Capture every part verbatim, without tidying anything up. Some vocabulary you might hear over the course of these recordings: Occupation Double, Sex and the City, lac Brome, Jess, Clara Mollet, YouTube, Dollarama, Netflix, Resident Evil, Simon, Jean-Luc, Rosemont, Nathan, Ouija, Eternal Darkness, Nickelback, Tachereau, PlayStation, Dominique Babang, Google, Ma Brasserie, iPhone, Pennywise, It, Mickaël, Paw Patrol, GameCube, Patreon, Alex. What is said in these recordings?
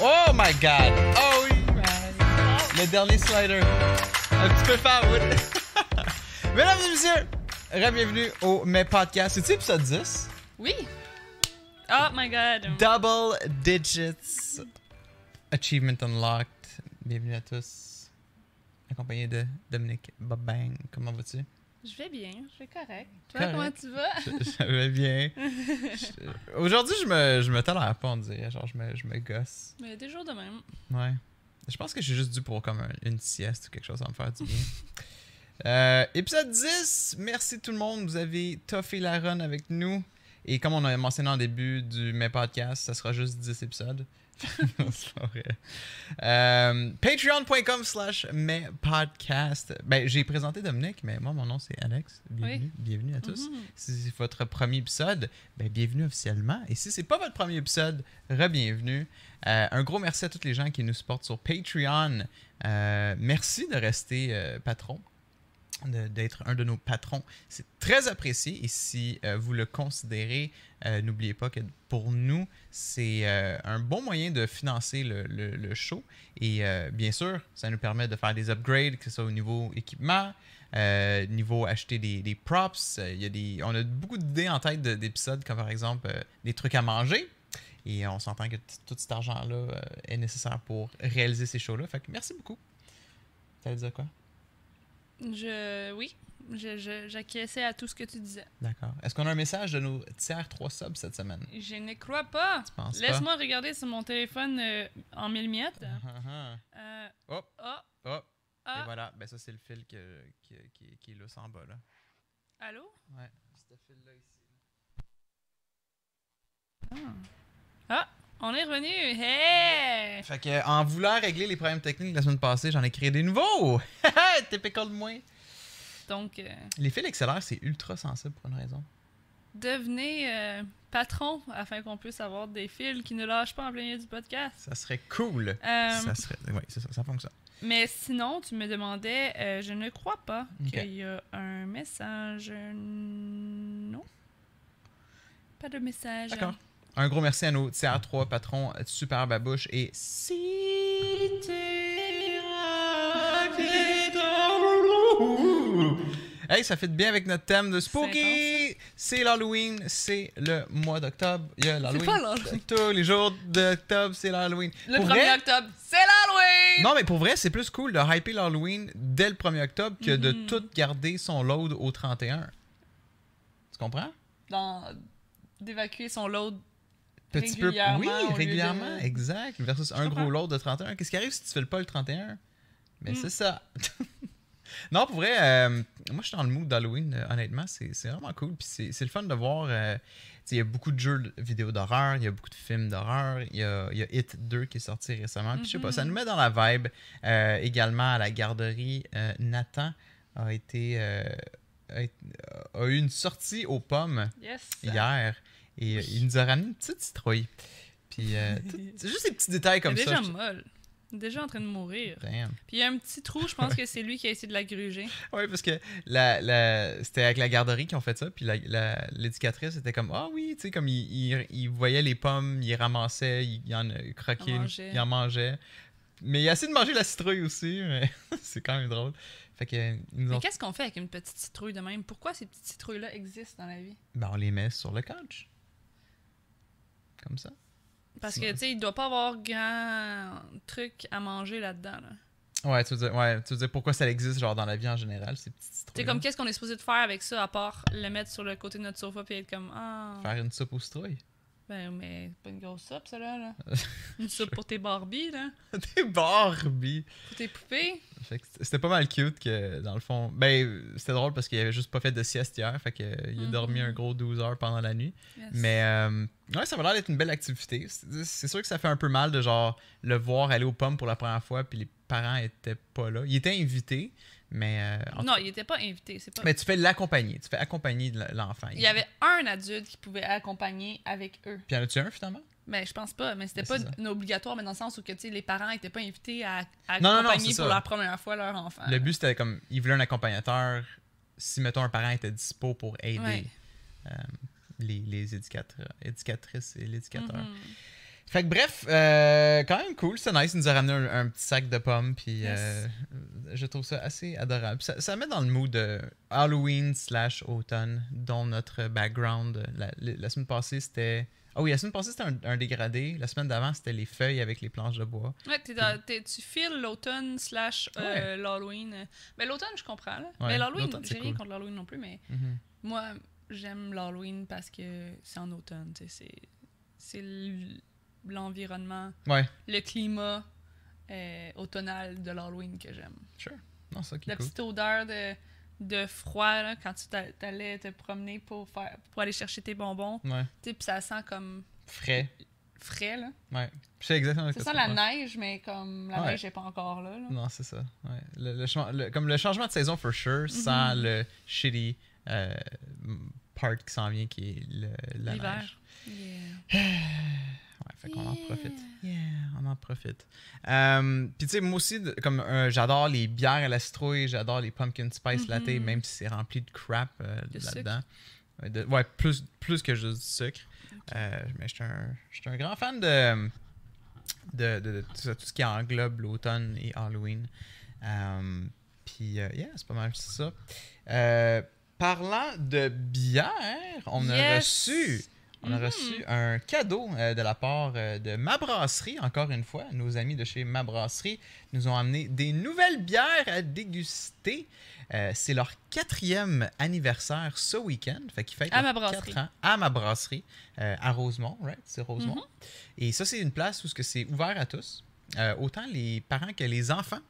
Oh my god! Oh oui! Le dernier slider. Un petit peu fort, oui. Mesdames et messieurs, bienvenue au mes podcasts. C'est-tu épisode dix? Oui! Oh my god! Double digits. Achievement unlocked. Bienvenue à tous. Accompagné de Dominique Babang. Comment vas-tu? Je vais bien, je vais correct. Toi, correct. Comment tu vas? Je, je vais bien. je, aujourd'hui, je me, je me tolère pas, on dirait. Genre, je me, je me gosse. Mais il y a des jours de même. Ouais. Je pense que j'ai juste dû pour comme un, une sieste ou quelque chose à me faire du bien. euh, épisode dix. Merci tout le monde. Vous avez toffé la run avec nous. Et comme on a mentionné en début du mes podcasts, ça sera juste dix épisodes. euh, Patreon.com slash mes podcasts. Ben, j'ai présenté Dominique, mais moi, mon nom, c'est Alex. Bienvenue, oui. Bienvenue à tous. Mm-hmm. Si c'est votre premier épisode, ben, bienvenue officiellement. Et si c'est pas votre premier épisode, re-bienvenue. Euh, un gros merci à toutes les gens qui nous supportent sur Patreon. Euh, merci de rester euh, patron. De, d'être un de nos patrons. C'est très apprécié et si euh, vous le considérez, euh, n'oubliez pas que pour nous, c'est euh, un bon moyen de financer le, le, le show et euh, bien sûr, ça nous permet de faire des upgrades, que ce soit au niveau équipement, euh, niveau acheter des, des props. Euh, y a des, on a beaucoup d'idées en tête de, d'épisodes comme par exemple euh, des trucs à manger. Et on s'entend que tout cet argent-là euh, est nécessaire pour réaliser ces shows-là. Fait que merci beaucoup. Ça veut dire quoi? Je... Oui. Je, je, j'acquiesçais à tout ce que tu disais. D'accord. Est-ce qu'on a un message de nos tiers trois subs cette semaine? Je ne crois pas. Tu penses Laisse-moi pas? Regarder sur mon téléphone euh, en mille miettes. Uh-huh. Euh, oh. Oh. Oh. Oh. Et voilà. Ben ça, c'est le fil que, qui, qui, qui est là, en bas, là. Allô? Ouais. C'est le fil-là, ici. Ah! Ah! On est revenu! Hey! Fait que, en voulant régler les problèmes techniques de la semaine passée, j'en ai créé des nouveaux! Typical de moi! Donc. Euh, les fils accélères, c'est ultra sensible pour une raison. Devenez euh, patron afin qu'on puisse avoir des fils qui ne lâchent pas en plein milieu du podcast. Ça serait cool! Euh, ça serait. Oui, ça, ça fonctionne. Mais sinon, tu me demandais, euh, je ne crois pas okay. qu'il y a un message. Non? Pas de message. D'accord. Un gros merci à nos tiers trois patrons Super Babouche et Si Hey, ça fit bien avec notre thème de Spooky! C'est l'Halloween, c'est le mois d'octobre. Il y a l'Halloween. C'est pas l'Halloween. Tous les jours d'octobre, c'est l'Halloween. Le pour premier vrai, octobre, c'est l'Halloween! Non, mais pour vrai, c'est plus cool de hyper l'Halloween dès le premier octobre que mm-hmm. de tout garder son load au trente et un. Tu comprends? Dans... D'évacuer son load. Petit peu, oui, régulièrement, de... exact. Versus un gros load de trente et un. Qu'est-ce qui arrive si tu fais le pas le trente et un? Mais mm. c'est ça. Non, pour vrai, euh, moi, je suis dans le mood d'Halloween, euh, honnêtement. C'est, c'est vraiment cool. Puis c'est, c'est le fun de voir. Euh, il y a beaucoup de jeux vidéo d'horreur. Il y a beaucoup de films d'horreur. Il y a, y a It deux qui est sorti récemment. Puis mm-hmm. je sais pas, ça nous met dans la vibe. Euh, également, à la garderie, euh, Nathan a été... Euh, a eu une sortie aux pommes yes. hier et oui. il nous a ramené une petite citrouille. Puis euh, tout, juste des petits détails comme ça. Il est déjà molle. Il est déjà en train de mourir. Damn. Puis il y a un petit trou, je pense que c'est lui qui a essayé de la gruger. Oui, parce que la, la, c'était avec la garderie qu'ils ont fait ça. Puis la, la, l'éducatrice était comme ah oh, oui, tu sais, comme il, il, il voyait les pommes, il les ramassait, il, il en croquait, il, il en mangeait. Mais il a essayé de manger la citrouille aussi, mais c'est quand même drôle. Fait que, ils ont... Mais qu'est-ce qu'on fait avec une petite citrouille de même? Pourquoi ces petites citrouilles-là existent dans la vie? Ben, on les met sur le couch. Comme ça. Parce Sinon... que, tu sais, il doit pas avoir grand truc à manger là-dedans, là. Ouais, tu veux dire, ouais, tu veux dire pourquoi ça existe, genre, dans la vie en général, ces petites citrouilles. Tu sais, comme qu'est-ce qu'on est supposé de faire avec ça, à part le mettre sur le côté de notre sofa puis être comme... Oh. Faire une soupe aux citrouilles? Ben, mais c'est pas une grosse soupe, celle-là, là. Une soupe pour tes Barbies, là. Tes Barbies! Pour tes poupées! Fait que c'était pas mal cute que, dans le fond... Ben, c'était drôle parce qu'il avait juste pas fait de sieste hier, fait qu'il mm-hmm. a dormi un gros douze heures pendant la nuit. Yes. Mais, euh, ouais, ça va l'air d'être une belle activité. C'est, c'est sûr que ça fait un peu mal de, genre, le voir aller aux pommes pour la première fois, puis les parents étaient pas là. Ils étaient invités, mais... Euh, non, ils étaient pas invités, c'est pas... Mais tu fais l'accompagner, tu fais accompagner l'enfant. Il y avait un adulte qui pouvait accompagner avec eux. Puis y en a-tu un, finalement? Mais je pense pas, mais c'était ben, pas ça. Obligatoire, mais dans le sens où que, les parents étaient pas invités à, à non, accompagner non, non, pour ça. La première fois leur enfant. Le là. But, c'était comme, ils voulaient un accompagnateur si, mettons, un parent était dispo pour aider ouais. euh, les, les éducateurs, éducatrices et l'éducateur. Mm-hmm. Fait que bref, euh, quand même cool, c'est nice, il nous a ramené un, un petit sac de pommes, puis yes. euh, je trouve ça assez adorable. Ça, ça met dans le mood de Halloween slash automne, dont notre background, la, la semaine passée c'était... Ah oui, la semaine passée c'était un, un dégradé, la semaine d'avant c'était les feuilles avec les planches de bois. Ouais, t'es dans, t'es, tu files l'automne slash euh, ouais. l'Halloween. Mais l'automne je comprends, là. Ouais, mais l'Halloween, j'ai rien cool. contre l'Halloween non plus, mais mm-hmm. moi j'aime l'Halloween parce que c'est en automne, tu sais, c'est... c'est l'environnement, ouais. le climat euh, automnal de l'Halloween que j'aime. Sure. Non, ça qui est cool. La petite odeur de, de froid là, quand tu t'allais te promener pour, faire, pour aller chercher tes bonbons. Ouais. Puis ça sent comme... Frais. Frais, là. Ouais. C'est exactement ça. Ça sent la neige, mais comme la ouais. neige n'est pas encore là. là. Non, c'est ça. Ouais. Le, le, le, comme le changement de saison, for sure, mm-hmm. sans le shitty... Euh, part qui s'en vient, qui est le, la neige. Yeah. Ouais, fait qu'on yeah. en profite. Yeah, on en profite. Euh, Puis tu sais, moi aussi, comme euh, j'adore les bières à la citrouille, j'adore les pumpkin spice mm-hmm. latte, même si c'est rempli de crap euh, là-dedans. De, ouais, plus, plus que juste du sucre. Okay. Euh, mais je suis un, un grand fan de, de, de, de, de tout, ça, tout ce qui englobe l'automne et Halloween. Euh, Puis, euh, yeah, c'est pas mal ça. Euh, Parlant de bière, on yes. a reçu, on mm. a reçu un cadeau euh, de la part euh, de Ma Brasserie, encore une fois. Nos amis de chez Ma Brasserie nous ont amené des nouvelles bières à déguster. Euh, c'est leur quatrième anniversaire ce week-end. Fait qu'ils fêtent quatre ans à Ma Brasserie, euh, à Rosemont, right? C'est Rosemont. Mm-hmm. Et ça, c'est une place où c'est ouvert à tous, euh, autant les parents que les enfants.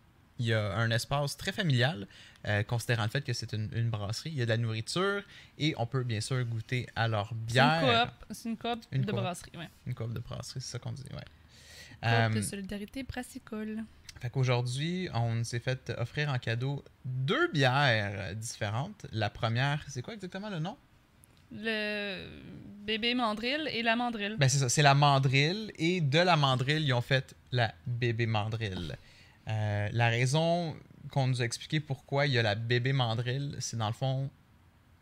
Il y a un espace très familial, euh, considérant le fait que c'est une, une brasserie. Il y a de la nourriture et on peut bien sûr goûter à leur bière. C'est une coop de co-op. brasserie, oui. Une coop de brasserie, c'est ça qu'on dit, oui. Coop de euh, solidarité brassicole. Fait qu'aujourd'hui, on s'est fait offrir en cadeau deux bières différentes. La première, c'est quoi exactement le nom? Le bébé mandrille et la mandrille. Ben c'est ça, c'est la mandrille et de la mandrille, ils ont fait la bébé mandrille. Euh, la raison qu'on nous a expliqué pourquoi il y a la bébé mandrille, c'est dans le fond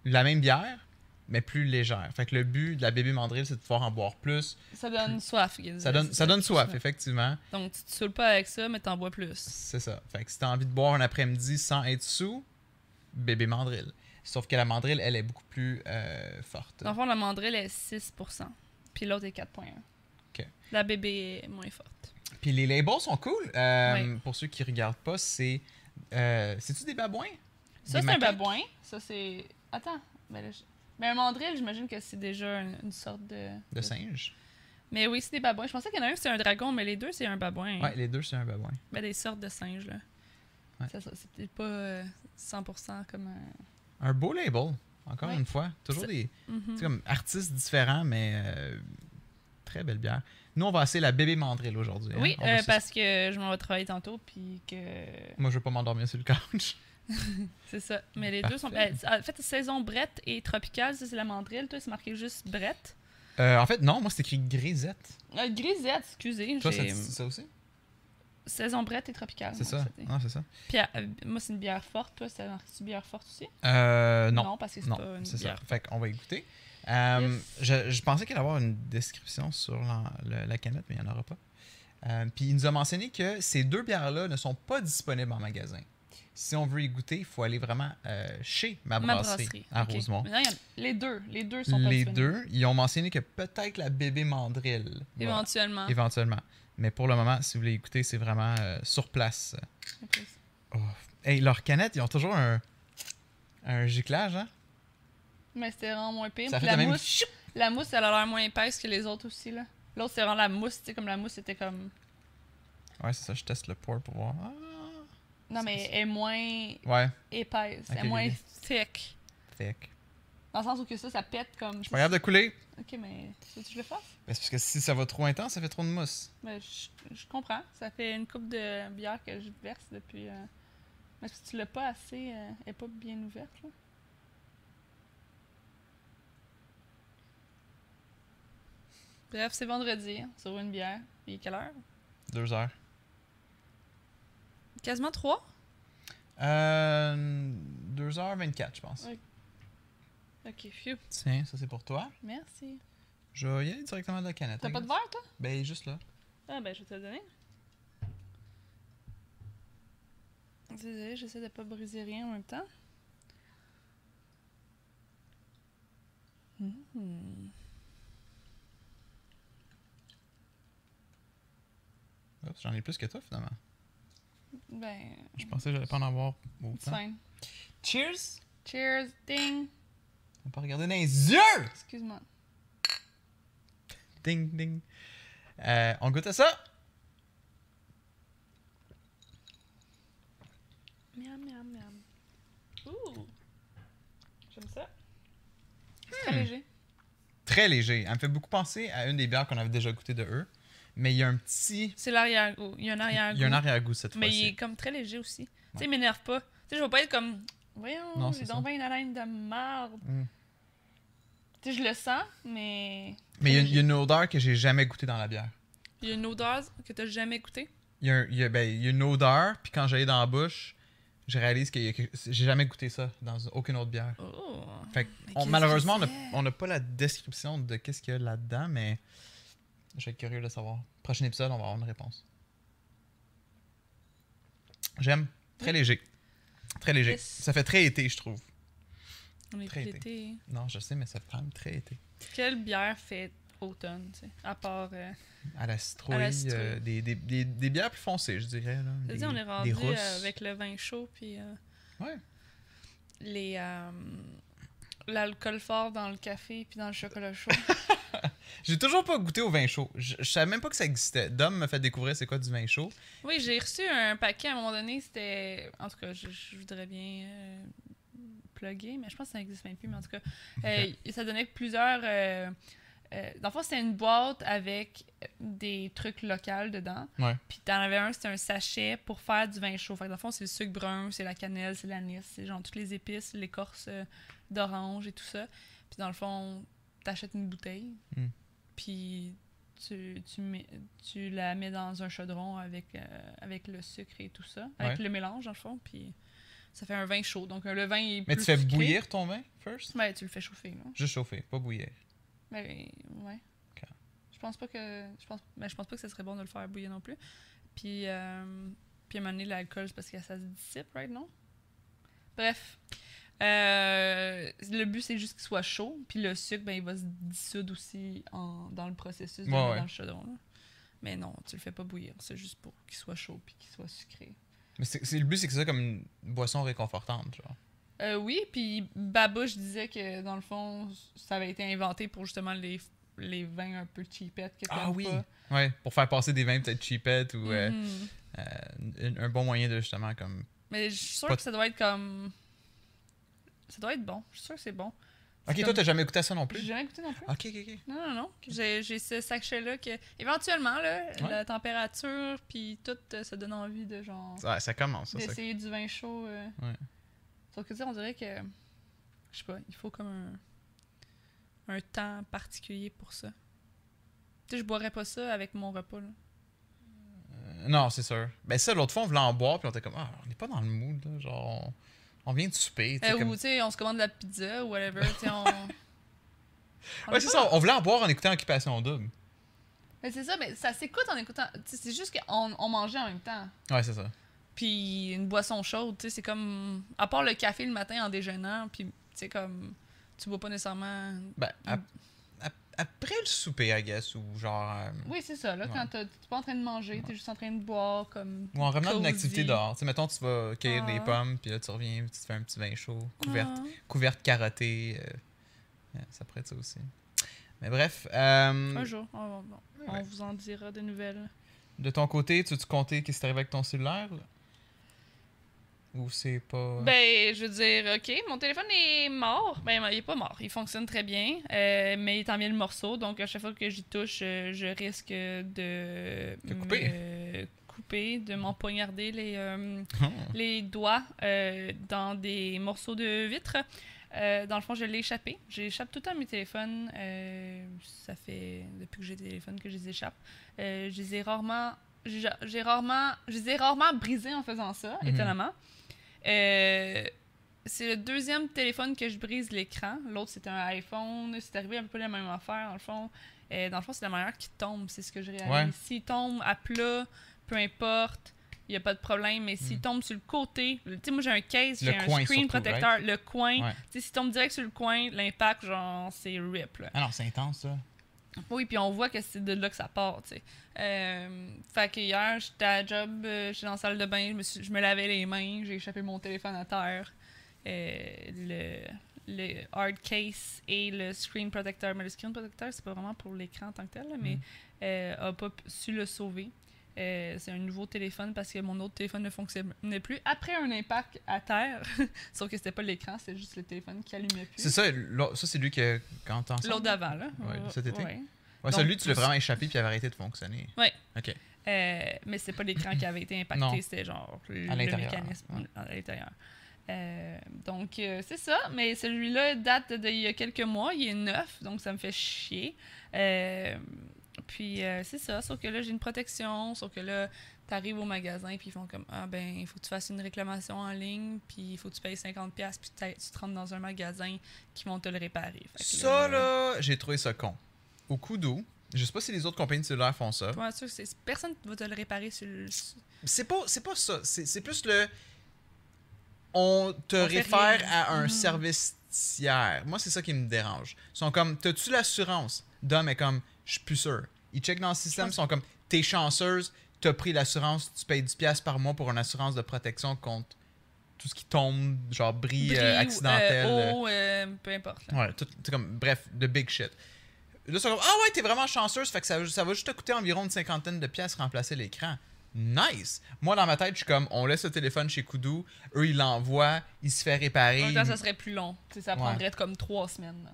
la même bière, mais plus légère. Fait que le but de la bébé mandrille, c'est de pouvoir en boire plus. Ça donne plus... soif. Ça donne, ça donne soif, effectivement. Donc, tu te saoules pas avec ça, mais t'en bois plus. C'est ça. Fait que si t'as envie de boire un après-midi sans être sous, bébé mandrille. Sauf que la mandrille, elle est beaucoup plus euh, forte. Dans le fond, la mandrille est six pour cent, puis l'autre est quatre virgule un. Okay. La bébé est moins forte. Puis les labels sont cool. Euh, oui. Pour ceux qui regardent pas, c'est... Euh, c'est-tu des babouins? Ça, c'est un babouin. Ça, c'est... Attends. Ben là, je... Mais un mandrille, j'imagine que c'est déjà une, une sorte de... De singe. Mais oui, c'est des babouins. Je pensais qu'il y en a un, c'est un dragon, mais les deux, c'est un babouin. Ouais, les deux, c'est un babouin. Ben, des sortes de singes, là. Ouais. Ça, ça, c'est peut-être pas euh, cent pour cent comme un... Un beau label, encore oui. une fois. Toujours ça... des... Mm-hmm. comme artistes différents, mais... Euh... Très belle bière. Nous, on va essayer la bébé mandrille aujourd'hui. Oui, hein? euh, parce que je m'en vais travailler tantôt, puis que... Moi, je veux pas m'endormir sur le couch. C'est ça. Mais les Parfait. deux sont... En fait, saison brette et tropicale, ça, c'est la mandrille. Toi, c'est marqué juste brette. Euh, en fait, non. Moi, c'est écrit grisette. Euh, grisette, excusez. Toi, c'est ça aussi? Saison brette et tropicale. C'est ça. Ah, c'est ça. Puis, euh, moi, c'est une bière forte. Toi, c'est une bière forte aussi? Euh, non. Non, parce que c'est pas une bière. Fait qu'on va écouter. Euh, yes. je, je pensais qu'il allait avoir une description sur la, la, la canette, mais il n'y en aura pas. Euh, Puis il nous a mentionné que ces deux bières-là ne sont pas disponibles en magasin. Si on veut y goûter, il faut aller vraiment euh, chez Ma Brasserie, brasserie. à okay. Rosemont. Non, a, les deux, les deux sont pas les disponibles. Les deux, ils ont mentionné que peut-être la bébé mandrille. Éventuellement. Voilà, éventuellement. Mais pour le moment, si vous voulez y goûter, c'est vraiment euh, sur place. Oh. Hey, leurs canettes, ils ont toujours un, un giclage, hein? Mais c'était vraiment moins pire. La, même... mousse, la mousse, elle a l'air moins épaisse que les autres aussi. Là. L'autre, c'est vraiment la mousse. Tu sais, comme la mousse, c'était comme... Ouais, c'est ça. Je teste le pour pour voir. Ah, non, mais elle est moins ouais. épaisse. Elle okay, est moins okay. thick. Thick. Dans le sens où que ça, ça pète comme... Je me regarde de couler. OK, mais tu veux que je le fasse? Ben, c'est parce que si ça va trop intense, ça fait trop de mousse. Ben, je, je comprends. Ça fait une coupe de bière que je verse depuis... Euh... Mais si tu l'as pas assez... Euh... Elle n'est pas bien ouverte, là. Bref, c'est vendredi, sur une bière. Puis quelle heure? Deux heures. Quasiment trois? Euh... Deux heures vingt-quatre, je pense. OK. Phew. Tiens, ça c'est pour toi. Merci. Je vais y aller directement de la canette. T'as pas de verre, toi? Ben, juste là. Ah, ben, je vais te le donner. Désolée, j'essaie de pas briser rien en même temps. Mmh. J'en ai plus que toi, finalement. Ben... Je pensais que j'allais pas en avoir autant. Fine. Cheers! Cheers! Ding! On peut regarder dans les yeux! Excuse-moi. Ding, ding. Euh, on goûte à ça! Miam, miam, miam. Ouh! J'aime ça. C'est très hmm. léger. Très léger. Elle me fait beaucoup penser à une des bières qu'on avait déjà goûtée de eux. Mais il y a un petit... C'est l'arrière-goût. Il y a un arrière-goût. Il y a un arrière-goût cette fois-ci. Mais il est comme très léger aussi. Ouais. Tu sais, il m'énerve pas. Tu sais, je vais pas être comme... Voyons, j'ai donc bien une haleine de merde. Mm. Tu sais, je le sens, mais... Mais il y, y a une odeur que j'ai jamais goûtée dans la bière. Il y a une odeur que t'as jamais goûtée? Il y a, y a, ben, y a une odeur, puis quand j'allais dans la bouche, je réalise que j'ai jamais goûté ça dans aucune autre bière. Oh. Fait que on, malheureusement, on n'a pas la description de qu'est-ce qu'il y a là-dedans, mais... Je vais être curieux de savoir. Prochain épisode, on va avoir une réponse. J'aime. Très oui. léger. Très léger. Yes. Ça fait très été, je trouve. On est très été. été. Non, je sais, mais ça fait quand même très été. Quelle bière fait automne, tu sais? À part... Euh, à la citrouille. À la citrouille. Euh, des, des, des, des bières plus foncées, je dirais. Là. Des, dit, on est rendu avec le vin chaud, puis... Euh, ouais. Les... Euh, l'alcool fort dans le café, puis dans le chocolat chaud. J'ai toujours pas goûté au vin chaud. Je, je savais même pas que ça existait. Dom me fait découvrir c'est quoi du vin chaud. Oui, j'ai reçu un paquet à un moment donné. C'était... En tout cas, je, je voudrais bien euh, plugger, mais je pense que ça n'existe même plus. Mais en tout cas, okay. euh, ça donnait plusieurs... Euh, euh, dans le fond, c'était une boîte avec des trucs locaux dedans. Ouais. Puis t'en avais un, c'était un sachet pour faire du vin chaud. Fait que dans le fond, c'est le sucre brun, c'est la cannelle, c'est l'anis, c'est genre toutes les épices, l'écorce euh, d'orange et tout ça. Puis dans le fond... T'achètes une bouteille, mm. puis tu, tu, mets, tu la mets dans un chaudron avec, euh, avec le sucre et tout ça, avec ouais. le mélange, dans le fond, puis ça fait un vin chaud. Donc, le vin est Mais plus tu fais sucré. Bouillir ton vin, first? Ouais, tu le fais chauffer, non? Juste chauffer, pas bouillir. Ben, ouais. Okay. Je pense pas que... Je pense, ben, je pense pas que ça serait bon de le faire bouillir non plus. Puis, euh, puis à un moment donné, l'alcool, c'est parce que ça se dissipe, right, non? Bref... Euh, le but c'est juste qu'il soit chaud, puis le sucre ben il va se dissoudre aussi en, dans le processus de ouais, ouais. dans le chaudron. Là. Mais non, tu le fais pas bouillir, c'est juste pour qu'il soit chaud puis qu'il soit sucré. Mais c'est, c'est le but c'est que c'est comme une boisson réconfortante genre. Euh, oui, puis Babouche disait que dans le fond ça avait été inventé pour justement les les vins un peu cheapettes que ah oui, pas. Ouais, pour faire passer des vins peut-être cheapettes ou mm-hmm. euh, euh, un, un bon moyen de justement comme. Mais je suis sûre pas... que ça doit être comme ça doit être bon. Je suis sûre que c'est bon. C'est ok, comme... toi, t'as jamais goûté à ça non plus? J'ai jamais goûté non plus. Ok, ok, ok. Non, non, non. Okay. J'ai, j'ai ce sachet-là que, éventuellement, là, ouais. la température, puis tout, euh, ça donne envie de genre. Ouais, ça commence, ça. D'essayer ça... du vin chaud. Euh... Ouais. Sauf que, tu sais, on dirait que. Je sais pas, il faut comme un. Un temps particulier pour ça. Tu sais, je boirais pas ça avec mon repas, là. Euh, non, c'est sûr. Ben, ça, l'autre fois, on voulait en boire, puis on était comme, ah, on n'est pas dans le mood, là, genre. On vient de souper. Euh, comme... Ou, tu sais, on se commande de la pizza ou whatever. On... on ouais, c'est ça. Pas... On voulait en boire en écoutant Occupation Double. Mais c'est ça, mais ça s'écoute en écoutant. T'sais, c'est juste qu'on on mangeait en même temps. Ouais, c'est ça. Puis une boisson chaude, tu sais, c'est comme. À part le café le matin en déjeunant, puis, tu sais, comme. Tu bois pas nécessairement. Ben, ap... Ap... après le souper, I guess, ou genre. Euh... Oui, c'est ça, là. Ouais. Quand t'es pas en train de manger, ouais. t'es juste en train de boire, comme. Ou en revenant d'une activité dehors. Tu sais, mettons, tu vas cueillir ah. des pommes, puis là, tu reviens, puis tu te fais un petit vin chaud, couverte, ah. couverte carottée. Euh... Ça pourrait être ça aussi. Mais bref. Euh... Un jour, on, on, on ouais. vous en dira de nouvelles. De ton côté, tu veux-tu compter qu'est-ce qui t'arrive avec ton cellulaire? Là? Ou c'est pas... Ben, je veux dire, OK, mon téléphone est mort. Ben, il est pas mort. Il fonctionne très bien, euh, mais il est en mille morceaux. Donc, à chaque fois que j'y touche, je risque de... De couper. Me couper, de m'empoignarder les, euh, oh. les doigts euh, dans des morceaux de vitre. Euh, dans le fond, je l'ai échappé. J'échappe tout le temps mes téléphones. Euh, ça fait depuis que j'ai des téléphones que je les échappe. Euh, je les ai rarement... J'ai, j'ai rarement... Je les ai rarement brisés en faisant ça, mm-hmm. étonnamment. Euh, c'est le deuxième téléphone que je brise l'écran. L'autre, c'était un iPhone. C'est arrivé un peu la même affaire, dans le fond. Euh, dans le fond, c'est la manière qu'il tombe, c'est ce que je réalise. S'il tombe à plat, peu importe, il n'y a pas de problème. Mais s'il mm. tombe sur le côté, tu sais, moi j'ai un case, j'ai un screen protecteur, right? Le coin. Ouais. Tu sais, s'il tombe direct sur le coin, l'impact, genre, c'est rip. Là. Alors, c'est intense, ça. Oui, puis on voit que c'est de là que ça part, tu sais. Euh, fait que hier, j'étais à la job, j'étais dans la salle de bain, je me, suis, je me lavais les mains, j'ai échappé mon téléphone à terre. Euh, le, le hard case et le screen protector. Mais le screen protector, c'est pas vraiment pour l'écran en tant que tel, mais mm. euh, a pas su le sauver. Euh, c'est un nouveau téléphone parce que mon autre téléphone ne fonctionnait plus. Après un impact à terre, sauf que c'était pas l'écran, c'est juste le téléphone qui allumait plus. C'est ça, ça c'est lui que quand t'en l'autre d'avant, là. Oui, cet été. Ouais. Ouais, donc, celui, tu l'as vraiment échappé puis il avait arrêté de fonctionner. Oui. OK. Euh, mais c'est pas l'écran qui avait été impacté, c'était genre le, à le mécanisme ouais. à l'intérieur. Euh, donc, euh, c'est ça. Mais celui-là date d'il y a quelques mois. Il est neuf, donc ça me fait chier. Euh, puis, euh, c'est ça. Sauf que là, j'ai une protection. Sauf que là, t'arrives au magasin puis ils font comme « Ah, ben, il faut que tu fasses une réclamation en ligne puis il faut que tu payes cinquante dollars puis tu te rentres dans un magasin qui vont te le réparer. » Ça, là, là j'ai trouvé ça con. Au coup d'eau. Je sais pas si les autres compagnies cellulaires font ça. Pour sûr, personne ne va te le réparer sur le... C'est pas, pas ça. C'est plus le... On te on réfère à un mmh. service tiers. Moi, c'est ça qui me dérange. Ils sont comme, t'as-tu l'assurance? Dom est comme, je suis plus sûr. Ils checkent dans le système, ils sont comme, t'es chanceuse, t'as pris l'assurance, tu payes dix dollars par mois pour une assurance de protection contre tout ce qui tombe, genre bris, bris euh, accidentel. Euh, oh, euh, peu importe. Là. Ouais, tout, comme, bref, de big shit. Là, ils sont comme, ah ouais, t'es vraiment chanceuse, fait que ça, ça va juste te coûter environ une cinquantaine de pièces remplacer l'écran. Nice! Moi, dans ma tête, je suis comme, on laisse le téléphone chez Koudou, eux, ils l'envoient, il se fait réparer. En même temps, ça serait plus long. T'sais, ça prendrait ouais. comme trois semaines. Là.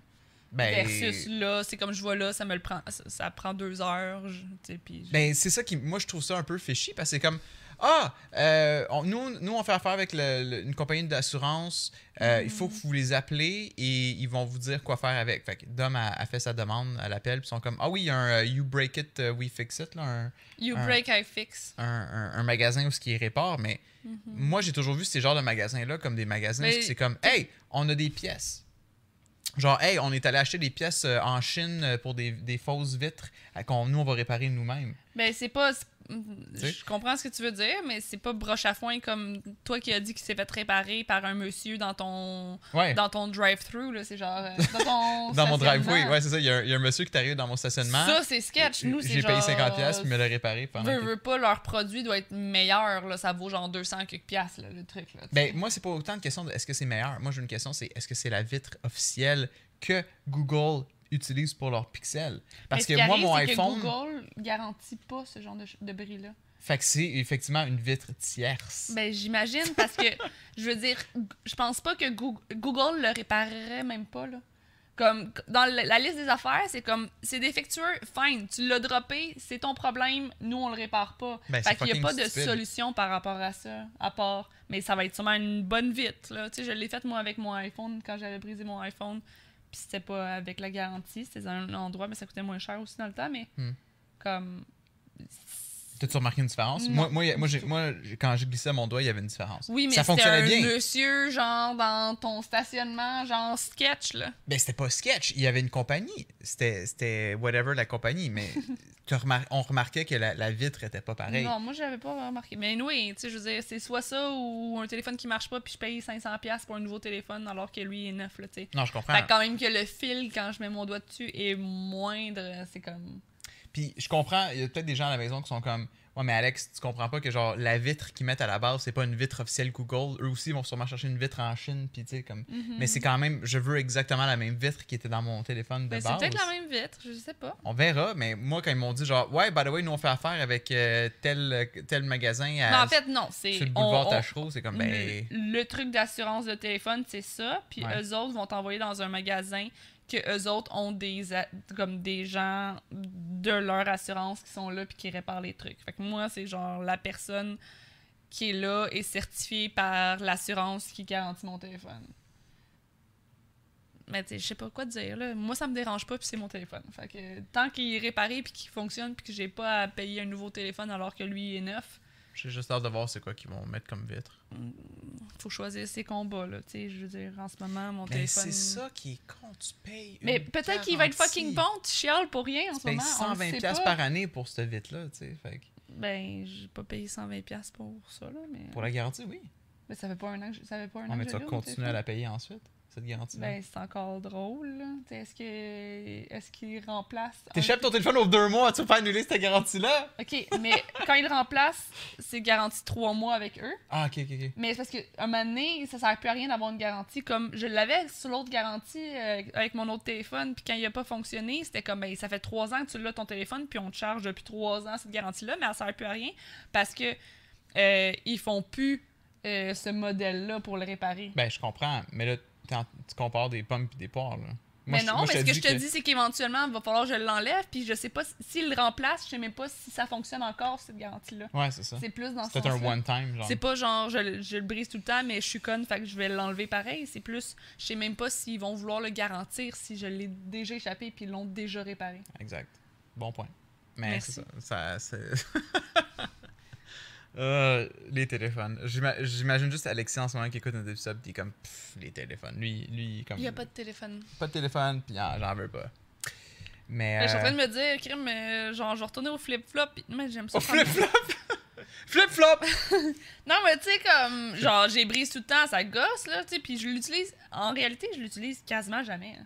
Ben... Versus là, c'est comme je vois là, ça me le prend, ça, ça prend deux heures. Je... Ben, c'est ça qui, moi, je trouve ça un peu fishy parce que c'est comme, ah, euh, on, nous, nous, on fait affaire avec le, le, une compagnie d'assurance, euh, mm. il faut que vous les appelez et ils vont vous dire quoi faire avec. Fait que Dom a, a fait sa demande à l'appel, puis ils sont comme, ah oui, il y a un uh, You Break It, uh, We Fix It, là, un, You un, Break, I Fix. Un, un, un magasin où ce qui répare, mais mm -hmm. moi, j'ai toujours vu ces genres de magasins-là comme des magasins mais... où c'est comme, hey, on a des pièces. Genre, hey, on est allé acheter des pièces euh, en Chine euh, pour des, des fausses vitres à qu'on, nous, on va réparer nous-mêmes. Ben, c'est pas... Je comprends ce que tu veux dire, mais c'est pas broche à foin comme toi qui as dit qu'il s'est fait réparer par un monsieur dans ton ouais. dans ton drive-thru. C'est genre... Euh, dans ton dans mon drive-thru, ouais, c'est ça. Il y, y a un monsieur qui t'arrive dans mon stationnement. Ça, c'est sketch. Nous, c'est genre... J'ai payé cinquante dollars puis me l'a réparé pendant... Veux, que... veux pas, leur produit doit être meilleur. Là, ça vaut genre deux cents quelques piastres, là, le truc. Là, ben, moi, c'est pas autant de question de est-ce que c'est meilleur. Moi, j'ai une question, c'est est-ce que c'est la vitre officielle que Google... utilisent pour leur pixel. Parce que moi, mon iPhone... Google garantit pas ce genre de, de bris-là. Fait que c'est effectivement une vitre tierce. Ben, j'imagine, parce que, je veux dire, je pense pas que Google, Google le réparerait même pas, là. Comme, dans la, la liste des affaires, c'est comme, c'est défectueux, fine, tu l'as droppé, c'est ton problème, nous, on le répare pas. Ben, fait qu'il y a pas stupide. de solution par rapport à ça, à part, mais ça va être sûrement une bonne vitre, là. Tu sais, je l'ai faite, moi, avec mon iPhone, quand j'avais brisé mon iPhone. Puis c'était pas avec la garantie, c'était un endroit, mais ça coûtait moins cher aussi dans le temps, mais hmm. comme... T'as-tu remarqué une différence? Non. Moi, moi, moi, moi quand j'ai glissé mon doigt, il y avait une différence. Oui, mais c'était un bien. monsieur, genre, dans ton stationnement, genre sketch, là. Ben, c'était pas sketch, il y avait une compagnie. C'était whatever la compagnie, mais remar on remarquait que la, la vitre était pas pareille. Non, moi, j'avais pas remarqué. Mais oui, tu sais, je veux dire, c'est soit ça ou un téléphone qui marche pas, puis je paye cinq cents dollars pour un nouveau téléphone, alors que lui, il est neuf, là, tu sais. Non, je comprends. Fait quand même que le fil, quand je mets mon doigt dessus, est moindre, c'est comme... Puis je comprends, il y a peut-être des gens à la maison qui sont comme « Ouais, mais Alex, tu comprends pas que genre la vitre qu'ils mettent à la base, c'est pas une vitre officielle Google. Eux aussi, ils vont sûrement chercher une vitre en Chine. » Puis tu sais, comme... Mm -hmm. Mais c'est quand même... Je veux exactement la même vitre qui était dans mon téléphone de mais base. C'est peut-être la même vitre, je sais pas. On verra, mais moi, quand ils m'ont dit genre « Ouais, by the way, nous, on fait affaire avec euh, tel, tel magasin à... » Non, en fait, non. Sur le boulevard Tachereau, c'est comme... Ben... Le, le truc d'assurance de téléphone, c'est ça. Puis ouais. eux autres vont t'envoyer dans un magasin... que eux autres ont des comme des gens de leur assurance qui sont là puis qui réparent les trucs. Fait que moi, c'est genre la personne qui est là est certifiée par l'assurance qui garantit mon téléphone. Mais tu sais, je sais pas quoi dire là. Moi, ça me dérange pas puis c'est mon téléphone. Fait que tant qu'il est réparé puis qu'il fonctionne puis que j'ai pas à payer un nouveau téléphone alors que lui est neuf, J'ai juste hâte de voir c'est quoi qu'ils vont mettre comme vitre. Faut choisir ses combats, là. Tu sais, je veux dire, en ce moment, mon mais téléphone... Mais c'est ça qui est con, tu payes... Mais peut-être qu'il va être fucking bon, tu chiales pour rien en tu ce moment. Tu payes cent vingt dollars par année pour cette vitre-là, tu sais, fait que... Ben, j'ai pas payé cent vingt dollars pour ça, là, mais... Pour la garantie, oui. Mais ça fait pas un an que je... Ça fait pas un an que mais tu vas continuer à la payer ensuite, cette garantie-là. Ben, c'est encore drôle, là. Tu sais, est-ce que... Est-ce qu'il remplace... T'échappes ton téléphone au deux mois, tu vas pas annuler cette garantie-là? OK, mais quand il remplace, c'est garanti trois mois avec eux. Ah, OK, OK, OK. Mais c'est parce qu'à un moment donné, ça sert plus à rien d'avoir une garantie. Comme je l'avais sur l'autre garantie euh, avec mon autre téléphone, puis quand il a pas fonctionné, c'était comme, ben, ça fait trois ans que tu l'as ton téléphone, puis on te charge depuis trois ans cette garantie-là, mais elle sert plus à rien parce que euh, ils font plus... Euh, ce modèle-là pour le réparer. Ben, je comprends, mais là, tu compares des pommes et des poires, là. Moi, mais non, je, moi, mais ce que je te que... dis, c'est qu'éventuellement, il va falloir que je l'enlève, puis je sais pas s'il le remplace, je sais même pas si ça fonctionne encore, cette garantie-là. Ouais, c'est ça. C'est plus dans ce sens-là. C'est un one-time, genre. C'est pas genre, je, je le brise tout le temps, mais je suis conne, fait que je vais l'enlever pareil. C'est plus, je sais même pas s'ils vont vouloir le garantir si je l'ai déjà échappé puis ils l'ont déjà réparé. Exact. Bon point. Mais merci. Ça, ça c'est... Euh, les téléphones. J'imagine juste Alexis en ce moment qui écoute notre épisode pis il est comme pff, les téléphones. Lui, lui comme. Il n'y a pas de téléphone. Pas de téléphone pis j'en veux pas. Mais. Euh... Je suis en train de me dire, crime, genre je vais retourner au flip-flop pis mais j'aime ça. Au flip-flop! Flip-flop! Non mais tu sais comme, genre j'ai brise tout le temps, ça gosse là, tu sais pis je l'utilise, en réalité je l'utilise quasiment jamais. Hein.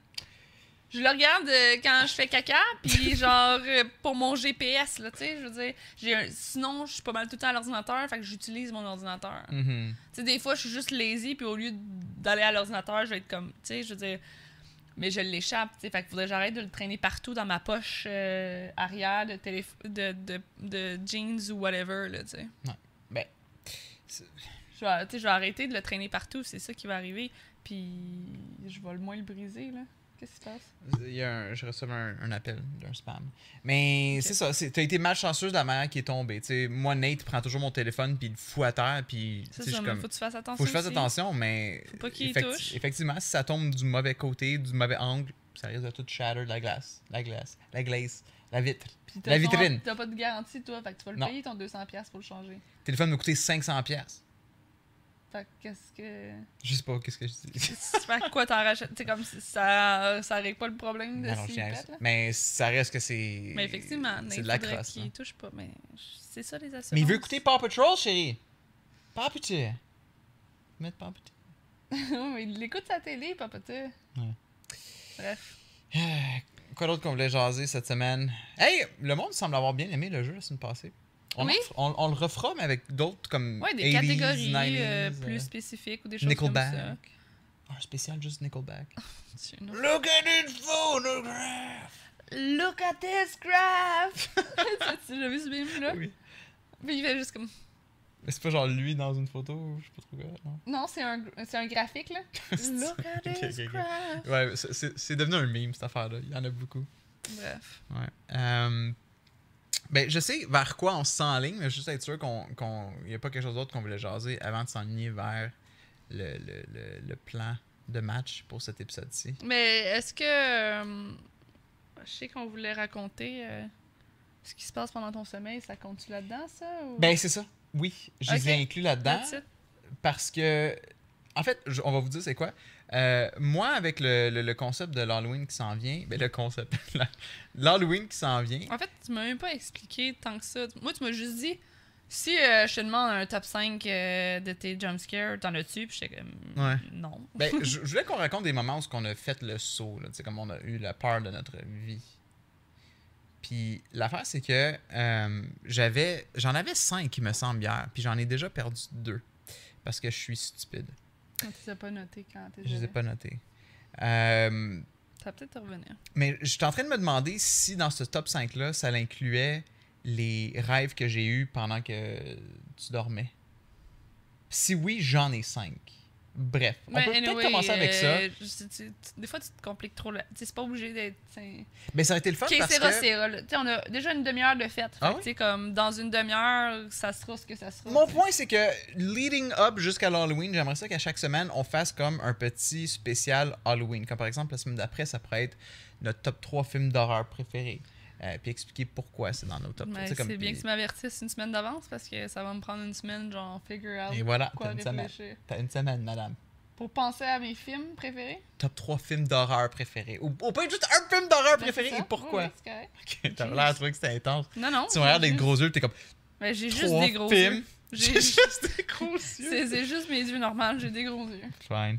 Je le regarde euh, quand je fais caca, puis genre euh, pour mon G P S, là, tu sais, je veux dire, j'ai un... sinon, je suis pas mal tout le temps à l'ordinateur, fait que j'utilise mon ordinateur. Mm-hmm. Tu sais, des fois, je suis juste lazy, puis au lieu d'aller à l'ordinateur, je vais être comme, tu sais, je veux dire, mais je l'échappe, tu sais, fait que faudrait que j'arrête de le traîner partout dans ma poche euh, arrière de, téléf... de, de, de jeans ou whatever, là, tu sais. Ouais, ben, tu sais, je vais arrêter de le traîner partout, c'est ça qui va arriver, puis je vais le moins le briser, là. Qu'est-ce qui se passe? Il y a un, je reçois un, un appel d'un spam. Mais okay. C'est ça, t'as été malchanceuse de la manière qui est tombée. T'sais, moi, Nate prend toujours mon téléphone puis il le fout à terre. Puis, ça, ça, comme, faut que tu fasses attention. Faut que je fasse attention, mais. Faut pas qu'il effecti touche. Effectivement, si ça tombe du mauvais côté, du mauvais angle, ça risque de tout shatter de la glace. La glace, la glace, la vitre, la vitrine. T'as pas de garantie, toi, fait que tu vas le non. payer ton deux cents dollars pour le changer. Le téléphone m'a coûté cinq cents dollars. Fait qu'est-ce que... Je sais pas, qu'est-ce que je dis. Fait quoi t'en rachètes? T'sais, comme ça, ça règle pas le problème de s'il pète, là. Mais ça reste que c'est... Mais effectivement, c'est de la crosse. Il touche pas, mais c'est ça les assurances. Mais il veut écouter Paw Patrol, chérie! Paw Patrol! Mettre Paw Patrol. Mais il l'écoute sa télé, Paw Patrol. Ouais. Bref. Quoi d'autre qu'on voulait jaser cette semaine? Hey! Le monde semble avoir bien aimé le jeu la semaine passée. On, oui? on, on le refera, mais avec d'autres comme ouais, des catégories quatre-vingt-dix, euh, plus euh, spécifiques ou des choses comme ça. Nickelback. Un spécial juste Nickelback. Oh, look at this photograph! Look at this graph! Tu l'as vu ce mime-là? Oui. Puis il fait juste comme... Mais c'est pas genre lui dans une photo, je sais pas trop quoi, non? Non, c'est un, un graphique, là. Look at this okay, okay, graph! Okay. Ouais, c'est devenu un mime, cette affaire-là. Il y en a beaucoup. Bref. Ouais. Euh... Ben, je sais vers quoi on se sent en ligne, mais juste être sûr qu'on qu'on n'y a pas quelque chose d'autre qu'on voulait jaser avant de s'enligner vers le, le, le, le plan de match pour cet épisode-ci. Mais est-ce que... Euh, je sais qu'on voulait raconter euh, ce qui se passe pendant ton sommeil, ça compte-tu là-dedans, ça? Ou... Ben, c'est ça. Oui, je les ai inclus là-dedans parce que... En fait, on va vous dire c'est quoi. Euh, moi, avec le, le, le concept de l'Halloween qui s'en vient, ben le concept, l'Halloween qui s'en vient... En fait, tu m'as même pas expliqué tant que ça. Moi, tu m'as juste dit, si euh, je te demande un top cinq euh, de tes jumpscares, t'en as-tu? Puis j'étais comme, ouais. Non. Ben, je, je voulais qu'on raconte des moments où on a fait le saut, là, comme on a eu la peur de notre vie. Puis l'affaire, c'est que euh, j'avais j'en avais cinq, il me semble, hier, puis j'en ai déjà perdu deux, parce que je suis stupide. Tu les as pas notés quand t'es... Je les ai pas notés. Euh, ça va peut-être te revenir. Mais j'étais en train de me demander si dans ce top cinq-là, ça l'incluait les rêves que j'ai eus pendant que tu dormais. Si oui, j'en ai cinq. Bref, ouais, on peut anyway, peut-être commencer avec euh, ça. Tu, tu, des fois, tu te compliques trop. C'est pas obligé d'être... Mais ça aurait été le fun okay, parce que... Sera, on a déjà une demi-heure de fête. Ah oui? Comme dans une demi-heure, ça sera ce que ça sera. Mon t'sais. point, c'est que leading up jusqu'à l'Halloween, j'aimerais ça qu'à chaque semaine, on fasse comme un petit spécial Halloween. Comme par exemple, la semaine d'après, ça pourrait être notre top trois films d'horreur préférés. euh, puis expliquer pourquoi c'est dans nos top trois. C'est bien pis... que tu m'avertisses une semaine d'avance parce que ça va me prendre une semaine, genre, figure out. Et voilà, t'as une semaine. T'as une semaine, madame. Pour penser à mes films préférés. Top trois films d'horreur préférés. Ou, ou pas juste un film d'horreur ben, préféré et pourquoi. Oui, c'est correct. Okay, t'as l'air de trouver que c'était intense. Non, non. Tu m'as l'air des gros yeux, t'es comme. Ben, j'ai juste des gros yeux. J'ai juste des gros yeux. C'est juste mes yeux normales, j'ai des gros yeux. Fine.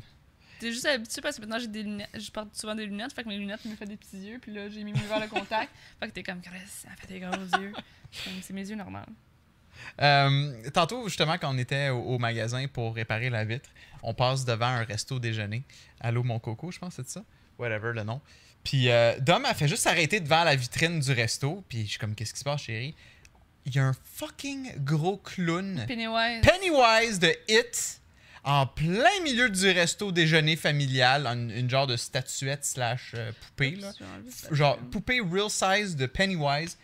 T'es juste habitué parce que maintenant j'ai des lunettes, je porte souvent des lunettes, fait que mes lunettes me font des petits yeux, puis là j'ai mis mes verres de contact, fait que t'es comme ça fait des gros yeux, c'est mes yeux normaux. Euh, tantôt justement quand on était au, au magasin pour réparer la vitre, on passe devant un resto déjeuner, Allô mon coco, je pense c'est ça, whatever le nom. Puis euh, Dom a fait juste s'arrêter devant la vitrine du resto, puis je suis comme qu'est-ce qui se passe chérie? Il y a un fucking gros clown. Pennywise. Pennywise de It. En plein milieu du resto déjeuner familial, une, une genre de statuette slash euh, poupée. Là. Genre poupée real size de Pennywise.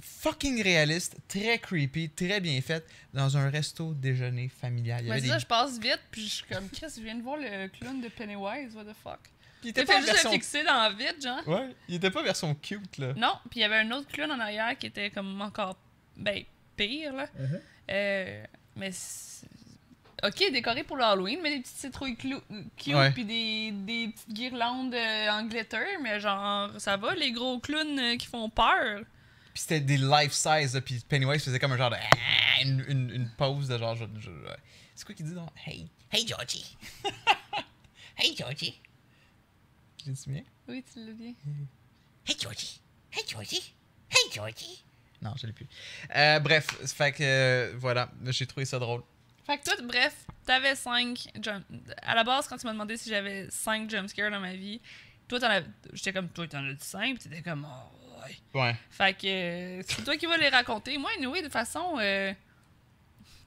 Fucking réaliste, très creepy, très bien faite dans un resto déjeuner familial. Il y avait des... ça, je passe vite, puis je suis comme, qu'est-ce que je viens de voir le clown de Pennywise, what the fuck? Il était pas juste le fixer dans la vitre, genre. Ouais, il était pas version cute, là. Non, puis il y avait un autre clown en arrière qui était comme encore, ben, pire, là. Uh-huh. euh, mais... Ok, décoré pour l'Halloween, mais des petites citrouilles cute ouais. Puis des, des petites guirlandes euh, en glitter, mais genre, ça va, les gros clowns euh, qui font peur. Puis c'était des life-size, puis Pennywise faisait comme un genre de... Une, une, une pose de genre... C'est quoi qu'il dit, non? Hey, hey Georgie! Hey Georgie! Je l'ai-tu bien? Oui, tu l'as bien. Hey Georgie! Hey Georgie! Hey Georgie! Non, je l'ai plus. Euh, bref, fait que euh, voilà, j'ai trouvé ça drôle. Fait que tout, bref, t'avais cinq jump... À la base, quand tu m'as demandé si j'avais cinq jumpscares dans ma vie, toi, t'en avais... J'étais comme, toi, t'en as dit cinq, pis t'étais comme, oh, ouais. Ouais. Fait que c'est toi qui vas les raconter. Moi, anyway, de toute façon, euh,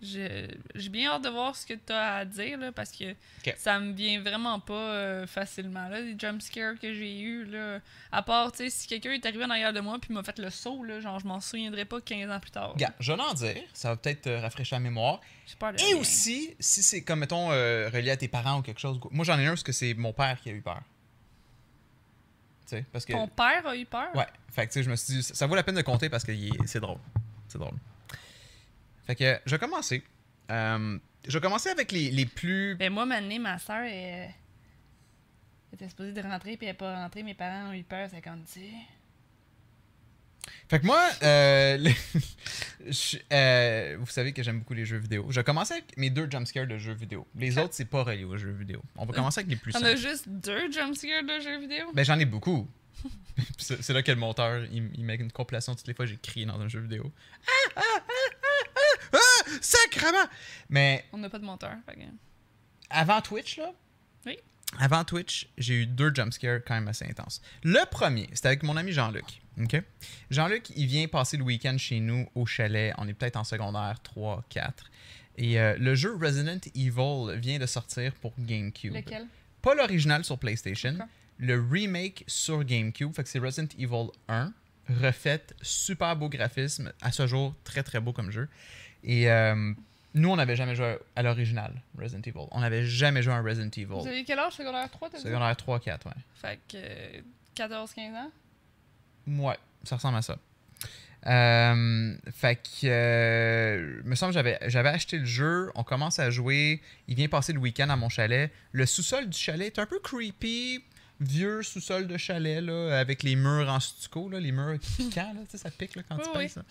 j'ai bien hâte de voir ce que t'as à dire, là, parce que okay. Ça me vient vraiment pas euh, facilement, là, les jumpscares que j'ai eus, là. À part, tu sais, si quelqu'un est arrivé en arrière de moi pis m'a fait le saut, là, genre, je m'en souviendrai pas quinze ans plus tard. Gars, je vais en dire, ça va peut-être euh, rafraîchir la mémoire. Et rien. Aussi, si c'est comme, mettons, euh, relié à tes parents ou quelque chose. Moi, j'en ai un parce que c'est mon père qui a eu peur. Tu sais, parce que... Ton père a eu peur? Ouais. Fait que, tu sais, je me suis dit, ça, ça vaut la peine de compter parce que c'est drôle. C'est drôle. Fait que, je vais commencer. Euh, je vais commencer avec les, les plus... Ben moi, maintenant, ma soeur, elle, elle était supposée de rentrer, puis elle n'est pas rentrée. Mes parents ont eu peur, ça compte, tu sais. Fait que moi, euh, les... je, euh, vous savez que j'aime beaucoup les jeux vidéo. Je vais commencer avec mes deux jumpscares de jeux vidéo. Les autres, c'est pas relié aux jeux vidéo. On va commencer avec les plus simples. On a juste deux jumpscares de jeux vidéo? Ben, j'en ai beaucoup. C'est là que le monteur, il, il met une compilation toutes les fois j'ai crié dans un jeu vidéo. Ah, ah, ah, ah, ah, ah, sacrément! Mais... On n'a pas de monteur. Fait que... Avant Twitch, là? Oui. Avant Twitch, j'ai eu deux jumpscares quand même assez intenses. Le premier, c'était avec mon ami Jean-Luc. Okay. Jean-Luc, il vient passer le week-end chez nous au chalet. On est peut-être en secondaire trois, quatre. Et euh, le jeu Resident Evil vient de sortir pour GameCube. Lequel? Pas l'original sur PlayStation. Okay. Le remake sur GameCube. Fait que c'est Resident Evil un. Refaite, super beau graphisme. À ce jour, très très beau comme jeu. Et euh, nous, on n'avait jamais joué à l'original Resident Evil. On n'avait jamais joué à un Resident Evil. Vous avez quel âge? Secondaire trois, t'as dit? Secondaire trois, quatre, ouais. Fait que euh, quatorze, quinze ans? Ouais, ça ressemble à ça. Euh, fait que, euh, me semble j'avais j'avais acheté le jeu, on commence à jouer, il vient passer le week-end à mon chalet. Le sous-sol du chalet est un peu creepy, vieux sous-sol de chalet, là, avec les murs en stucco, là, les murs piquants, là, tu sais, ça pique là, quand oui, tu oui. Pèses.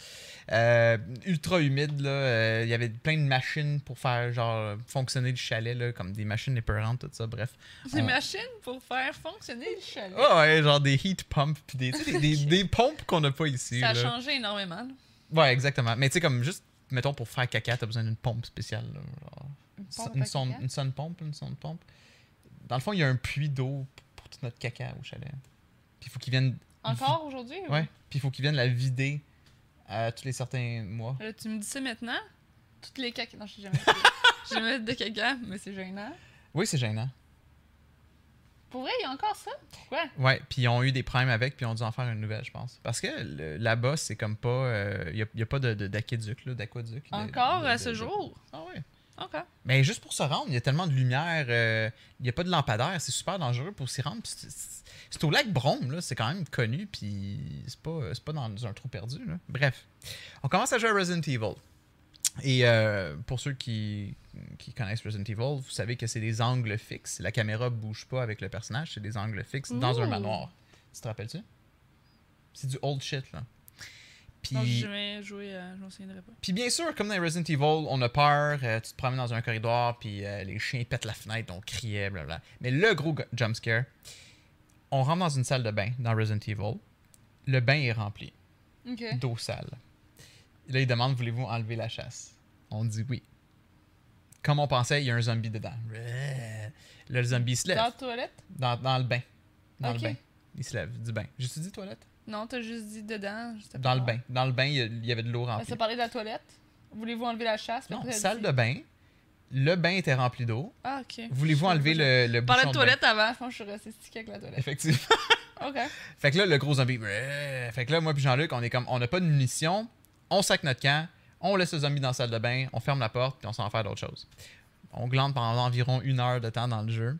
Euh, ultra humide, là, euh, il y avait plein de machines pour faire genre fonctionner le chalet, là, comme des machines épeurantes, tout ça, bref. Des on... machines pour faire fonctionner le chalet? Ah oh, ouais, genre des heat pumps, puis des, des, des, des pompes qu'on n'a pas ici. Ça a là. Changé énormément. Là. Ouais, exactement. Mais tu sais, comme juste, mettons, pour faire caca, t'as besoin d'une pompe spéciale. Là, genre. Une pompe une, sonde, une sonde pompe, une sonde pompe. Dans le fond, il y a un puits d'eau notre caca au chalet. Puis il faut qu'ils viennent... Encore aujourd'hui? Oui. Ouais. Puis il faut qu'ils viennent la vider euh, tous les certains mois. Là, tu me dis ça maintenant? Toutes les caca... Non, je sais jamais. J'ai jamais de caca, mais c'est gênant. Oui, c'est gênant. Pour vrai, il y a encore ça? Pourquoi? Ouais, puis ils ont eu des problèmes avec, puis ils ont dû en faire une nouvelle, je pense. Parce que là-bas, c'est comme pas... Il euh, n'y a, a pas d'aqueduc, de, de, d'aqueduc. Encore de, de, à ce de, jour? De... Ah ouais. OK. Mais juste pour se rendre, il y a tellement de lumière, euh, il n'y a pas de lampadaire, c'est super dangereux pour s'y rendre. C'est au lac Brome, c'est quand même connu, puis c'est pas, pas dans un trou perdu. Là. Bref, on commence à jouer à Resident Evil. Et euh, pour ceux qui, qui connaissent Resident Evil, vous savez que c'est des angles fixes. La caméra bouge pas avec le personnage, c'est des angles fixes mmh. dans un manoir. Tu te rappelles-tu? C'est du old shit, là. Puis, non, j'ai jamais joué, euh, je m'en souviendrai pas. Puis bien sûr, comme dans Resident Evil, on a peur, euh, tu te promènes dans un corridor, puis euh, les chiens pètent la fenêtre, on criait, blablabla. Mais le gros jumpscare, on rentre dans une salle de bain, dans Resident Evil. Le bain est rempli okay. d'eau sale. Là, il demande, voulez-vous enlever la chasse? On dit oui. Comme on pensait, il y a un zombie dedans. Là, le zombie se lève. Dans la toilette? Dans, dans le bain. Dans okay. le bain. Il se lève du bain. J'ai-tu dit toilette? Non, t'as juste dit dedans. Dans le bain. Dans le bain, il y avait de l'eau remplie. Ça parlait de la toilette. Voulez-vous enlever la chasse? Non, salle de bain. Le bain était rempli d'eau. Ah, OK. Voulez-vous enlever le, le bouchon de bain? Je parlais de toilette avant. Je pense que je suis restée stickée avec la toilette. Effectivement. OK. Fait que là, le gros zombie... Fait que là, moi puis Jean-Luc, on est comme... On n'a pas de munitions. On sac notre camp. On laisse le zombie dans la salle de bain. On ferme la porte puis on s'en va faire d'autres choses. On glande pendant environ une heure de temps dans le jeu.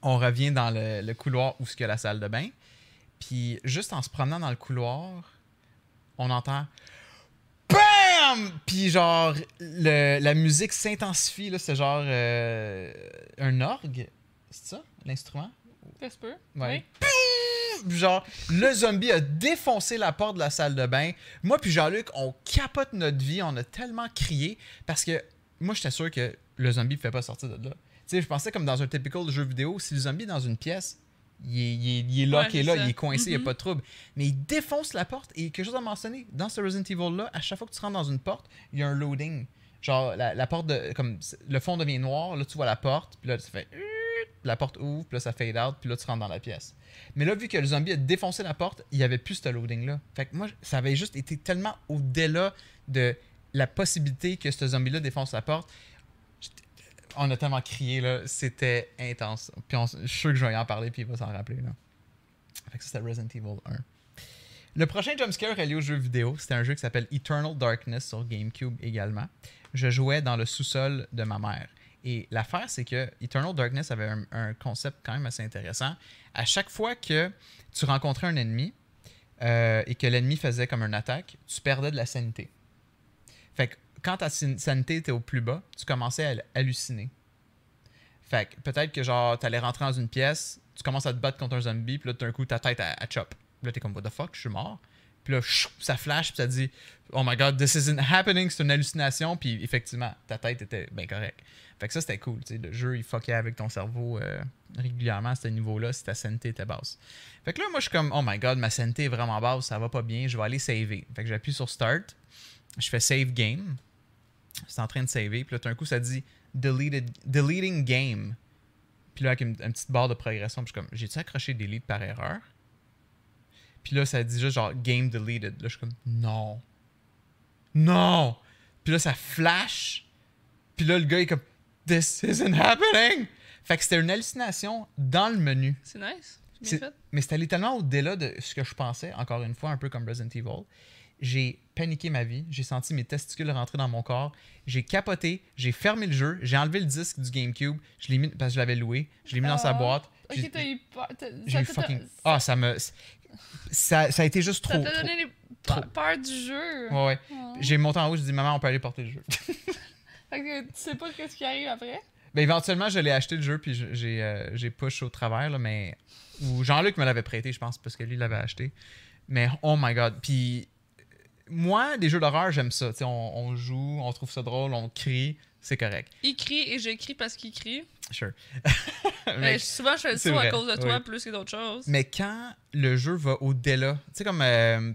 On revient dans le, le couloir où il y a la salle de bain. Puis, juste en se promenant dans le couloir, on entend BAM! Puis, genre, le, la musique s'intensifie. C'est genre euh, un orgue. C'est ça, l'instrument? Ça se peut. Ouais. Oui. Genre, le zombie a défoncé la porte de la salle de bain. Moi, puis Jean-Luc, on capote notre vie. On a tellement crié parce que moi, j'étais sûr que le zombie ne fait pas sortir de là. Tu sais, je pensais comme dans un typical jeu vidéo, si le zombie est dans une pièce, Il est, il, est, il est locké ouais, là, ça. il est coincé, mm-hmm. il n'y a pas de trouble. Mais il défonce la porte et quelque chose à mentionner, dans ce Resident Evil-là, à chaque fois que tu rentres dans une porte, il y a un loading. Genre, la, la porte, de, comme le fond devient noir, là tu vois la porte, puis là ça fait... La porte ouvre, puis là ça fade out, puis là tu rentres dans la pièce. Mais là, vu que le zombie a défoncé la porte, il n'y avait plus ce loading-là. Fait que moi, ça avait juste été tellement au-delà de la possibilité que ce zombie-là défonce la porte. On a tellement crié, là. C'était intense. Puis on, je suis sûr que je vais y en parler, puis il va s'en rappeler, là. Fait que ça, c'était Resident Evil un. Le prochain jumpscare est lié au jeu vidéo. C'était un jeu qui s'appelle Eternal Darkness sur GameCube également. Je jouais dans le sous-sol de ma mère. Et l'affaire, c'est que Eternal Darkness avait un, un concept quand même assez intéressant. À chaque fois que tu rencontrais un ennemi euh, et que l'ennemi faisait comme une attaque, tu perdais de la sanité. Fait que quand ta sanité était au plus bas, tu commençais à halluciner. Fait que peut-être que genre, t'allais rentrer dans une pièce, tu commences à te battre contre un zombie, puis là, d'un coup, ta tête, à chop. Puis là, t'es comme, what the fuck, je suis mort. Puis là, ça flash, puis ça te dit, oh my god, this isn't happening, c'est une hallucination. Puis effectivement, ta tête était bien correcte. Fait que ça, c'était cool. T'sais. Le jeu, il fuckait avec ton cerveau euh, régulièrement à ce niveau-là si ta sanité était basse. Fait que là, moi, je suis comme, oh my god, ma sanité est vraiment basse, ça va pas bien, je vais aller saver. Fait que j'appuie sur Start, je fais Save Game. C'est en train de saver, puis là, d'un coup, ça dit deleted, Deleting Game. Puis là, avec une, une petite barre de progression, puis je suis comme, j'ai-tu accroché Delete par erreur? Puis là, ça dit juste genre Game Deleted. Là, je suis comme, non. Non! Puis là, ça flash. Puis là, le gars est comme, this isn't happening! Fait que c'était une hallucination dans le menu. C'est nice. Bien fait. Mais c'était allé tellement au-delà de ce que je pensais, encore une fois, un peu comme Resident Evil. J'ai paniqué ma vie, j'ai senti mes testicules rentrer dans mon corps, j'ai capoté, j'ai fermé le jeu, j'ai enlevé le disque du GameCube, je l'ai mis parce que je l'avais loué, je l'ai mis oh, dans sa boîte. Ok, t'as eu peur. J'ai eu fucking. Ah, oh, ça me. Ça, ça a été juste ça trop. Ça t'a donné trop, les trop. peur du jeu. Ouais, ouais. Oh. J'ai monté en haut, je dis maman, on peut aller porter le jeu. Fait que tu sais pas ce qui arrive après? Ben éventuellement, je l'ai acheté le jeu, puis j'ai euh, push au travers, là, mais. Ou Jean-Luc me l'avait prêté, je pense, parce que lui, il l'avait acheté. Mais oh my god. Puis. Moi, les jeux d'horreur, j'aime ça. On, on joue, on trouve ça drôle, on crie, c'est correct. Il crie et je crie parce qu'il crie. Sure. Mais euh, souvent, je fais le son à cause de toi oui. plus que d'autres choses. Mais quand le jeu va au-delà, tu sais, comme il euh,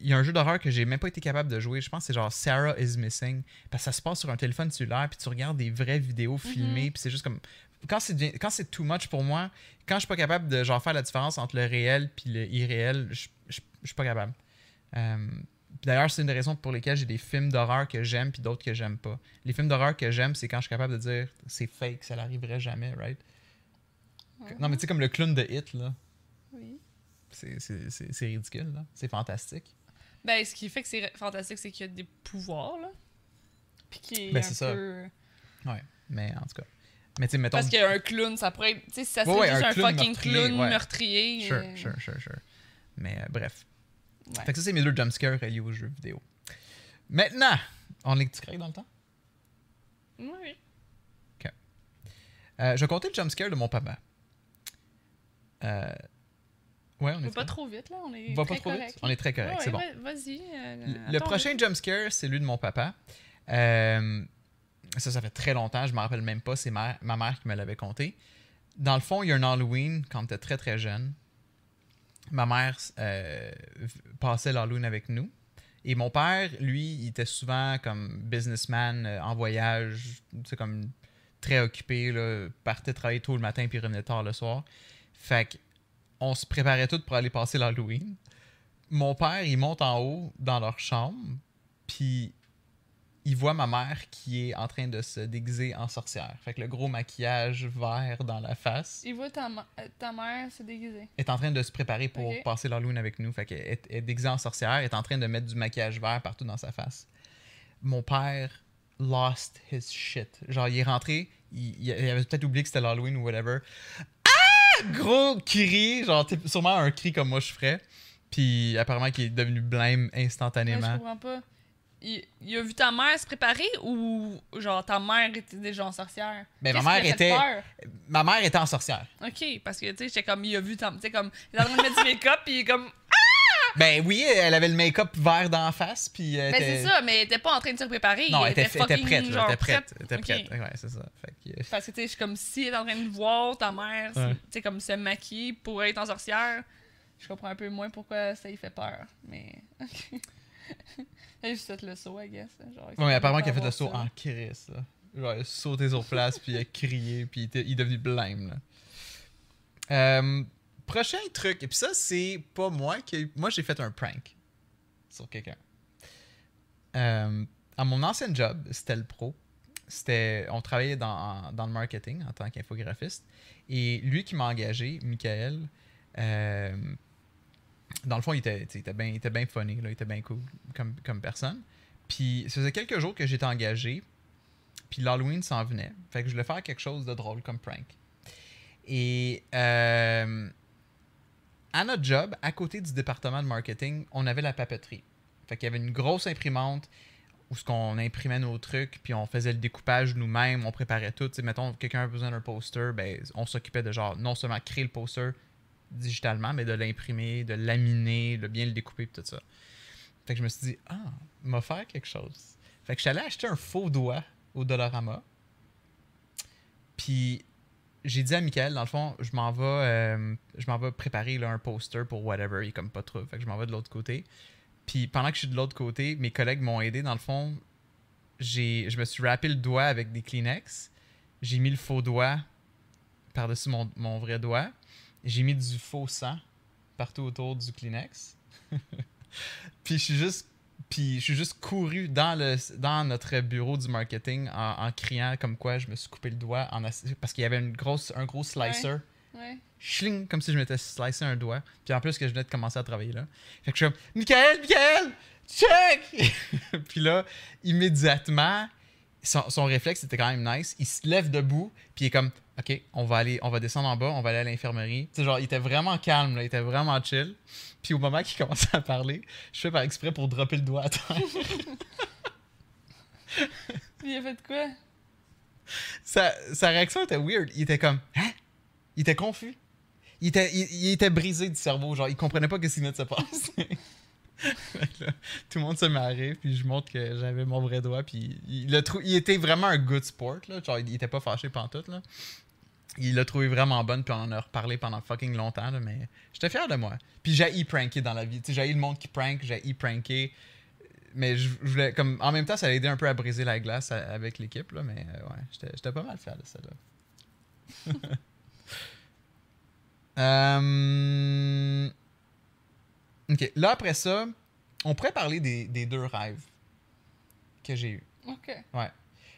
y a un jeu d'horreur que j'ai même pas été capable de jouer, je pense que c'est genre Sarah is Missing, parce que ça se passe sur un téléphone cellulaire, puis tu regardes des vraies vidéos filmées, mm-hmm. puis c'est juste comme. Quand c'est too much pour moi, quand je suis pas capable de genre faire la différence entre le réel et le irréel, je suis pas capable. Euh, D'ailleurs, c'est une des raisons pour lesquelles j'ai des films d'horreur que j'aime puis d'autres que j'aime pas. Les films d'horreur que j'aime, c'est quand je suis capable de dire c'est fake, ça n'arriverait jamais, right? Ouais. Non, mais tu sais, comme le clown de It, là. Oui. C'est ridicule, là. C'est fantastique. Ben, ce qui fait que c'est fantastique, c'est qu'il y a des pouvoirs, là. Puis qui est ben, un est peu... Ouais, mais en tout cas. Mais tu sais, mettons. Parce qu'il y a un clown, ça pourrait être. Tu sais, si ça serait ouais, juste un, un clown fucking meurtrier, clown ouais. meurtrier. Sure, et... sure, sure, sure. Mais euh, bref. Ouais. Fait que ça, c'est mes deux jumpscares reliés aux jeux vidéo. Maintenant, on est-tu correct dans le temps? Oui. Ok. Euh, je vais compter le jumpscare de mon papa. Euh. Ouais, on, on est va pas trop vite, là. On est va très pas trop correct. Vite? On est très correct, ouais, c'est bon. Vas-y. Euh, le prochain jumpscare, c'est lui de mon papa. Euh, ça, ça fait très longtemps. Je ne me rappelle même pas. C'est ma, ma mère qui me l'avait conté. Dans le fond, il y a un Halloween quand j'étais très, très jeune. Ma mère euh, passait l'Halloween avec nous. Et mon père, lui, il était souvent comme businessman, euh, en voyage. C'est comme très occupé. Là, partait travailler tôt le matin puis revenait tard le soir. Fait que on se préparait tout pour aller passer l'Halloween. Mon père, il monte en haut dans leur chambre, puis il voit ma mère qui est en train de se déguiser en sorcière. Fait que le gros maquillage vert dans la face. Il voit ta, ta mère se déguiser. Elle est en train de se préparer pour okay. passer l'Halloween avec nous. Fait qu'elle est, est déguisée en sorcière, elle est en train de mettre du maquillage vert partout dans sa face. Mon père lost his shit. Genre, il est rentré, il, il avait peut-être oublié que c'était l'Halloween ou whatever. Gros cri, genre sûrement un cri comme moi je ferais. Puis apparemment qu'il est devenu blême instantanément. Ouais, je comprends pas. Il, il a vu ta mère se préparer ou genre ta mère était déjà en sorcière? Ben, ma mère était ma mère était en sorcière. OK, parce que tu sais j'étais comme il a vu ta tu sais comme il est en train de mettre du make-up puis il est comme ah! Ben oui, elle avait le make-up vert d'en face puis ben, c'est ça, mais elle était pas en train de se préparer, non, elle était, était fucking, prête, genre, était prête, prête. était prête. Okay. Ouais, c'est ça. Fait que... parce que tu sais je suis comme si elle est en train de voir ta mère, ouais. tu sais comme se maquiller pour être en sorcière. Je comprends un peu moins pourquoi ça lui fait peur, mais OK. Elle a juste fait le saut, I guess. Genre, ouais, mais apparemment qu'elle a fait le saut ça. En crise. Là. Genre, elle a sauté sur place, puis elle a crié, puis il est devenu blême. Là. Euh, prochain truc, et puis ça, c'est pas moi qui. Moi, j'ai fait un prank sur quelqu'un. Euh, à mon ancien job, c'était le pro. C'était, on travaillait dans, dans le marketing en tant qu'infographiste. Et lui qui m'a engagé, Mickaël, euh, dans le fond, il était, il était bien, il était bien funny, là, il était bien cool comme, comme personne. Puis, ça faisait quelques jours que j'étais engagé, puis l'Halloween s'en venait. Fait que je voulais faire quelque chose de drôle comme prank. Et euh, à notre job, à côté du département de marketing, on avait la papeterie. Fait qu'il y avait une grosse imprimante où ce qu'on imprimait nos trucs, puis on faisait le découpage nous-mêmes, on préparait tout. T'sais, mettons, quelqu'un a besoin d'un poster, ben, on s'occupait de genre non seulement créer le poster, digitalement, mais de l'imprimer, de laminer, de bien le découper et tout ça. Fait que je me suis dit, ah, m'a faire quelque chose. Fait que je suis allé acheter un faux doigt au Dollarama. Puis j'ai dit à Mickaël, dans le fond, je m'en vais, euh, je m'en vais préparer là, un poster pour whatever, il est comme pas trop. Fait que je m'en vais de l'autre côté. Puis pendant que je suis de l'autre côté, mes collègues m'ont aidé. Dans le fond, j'ai, je me suis râpé le doigt avec des Kleenex. J'ai mis le faux doigt par-dessus mon, mon vrai doigt. J'ai mis du faux sang partout autour du Kleenex. Puis je suis juste, puis je suis juste couru dans, le, dans notre bureau du marketing en, en criant comme quoi je me suis coupé le doigt en ass... parce qu'il y avait une grosse, un gros slicer. Ouais, ouais. Schling, comme si je m'étais slicé un doigt. Puis en plus que je venais de commencer à travailler là. Fait que je suis comme « Mickaël, Mickaël, check! » Puis là, immédiatement, son, son réflexe était quand même nice. Il se lève debout, puis il est comme... OK, on va aller, on va descendre en bas, on va aller à l'infirmerie. Tu sais, genre, il était vraiment calme, là, il était vraiment chill. Puis au moment qu'il commençait à parler, je fais par exprès pour dropper le doigt à terre. Il a fait quoi? Sa, sa réaction était weird. Il était comme, hein? Il était confus. Il était, il, il était brisé du cerveau, genre, il comprenait pas que ce qui venait de se passer. Là, tout le monde se marrait, puis je montre que j'avais mon vrai doigt, puis il, il, trou... il était vraiment un good sport, là. Genre, il était pas fâché pantoute, là. Il l'a trouvé vraiment bonne, puis on en a reparlé pendant fucking longtemps, là, mais j'étais fier de moi. Puis j'ai e-pranké dans la vie. Tu sais, j'ai le monde qui prank, j'ai e-pranké. Mais je, je voulais, comme, en même temps, ça a aidé un peu à briser la glace à, avec l'équipe, là, mais euh, ouais, j'étais, j'étais pas mal fier de ça, là. euh... OK, là, après ça, on pourrait parler des, des deux rêves que j'ai eus. OK. Ouais.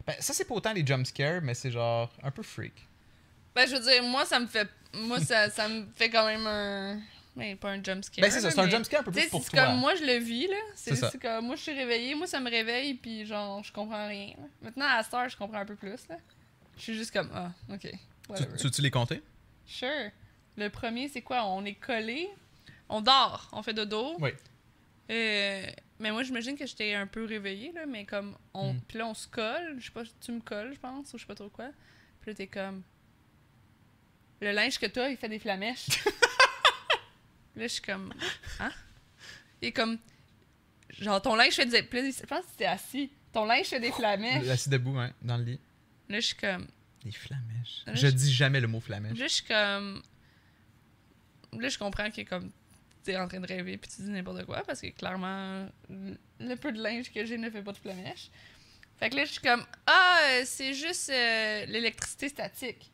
Ben, ça, c'est pas autant les jumpscares, mais c'est genre un peu freak. Ben, je veux dire, moi, ça me fait... Moi, ça, ça me fait quand même un... mais pas un jumpscare. Ben c'est ça, c'est un jumpscare un peu plus pour toi. C'est comme moi je le vis là, c'est comme moi je suis réveillée, moi ça me réveille puis genre je comprends rien. Là. Maintenant à cette heure je comprends un peu plus là. Je suis juste comme ah ok. Whatever. Tu veux-tu les compter? Sure. Le premier c'est quoi? On est collé, on dort, on fait dodo. Oui. Euh, mais moi j'imagine que j'étais un peu réveillée là, mais comme on, mm. puis là on se colle, je sais pas, tu me colles je pense ou je sais pas trop quoi. Puis là t'es comme le linge que t'as il fait des flamèches. Là, je suis comme. Hein? Et comme. Genre, ton linge fait des. Je pense que c'était assis. Ton linge fait des flamèches. Assis debout, hein, dans le lit. Là, je suis comme. Des flamèches. Là, je je dis jamais le mot flamèche. Là, je suis comme. Là, je comprends que comme. T'es en train de rêver puis tu dis n'importe quoi parce que clairement, le peu de linge que j'ai ne fait pas de flamèche. Fait que là, je suis comme. Ah, c'est juste euh, l'électricité statique.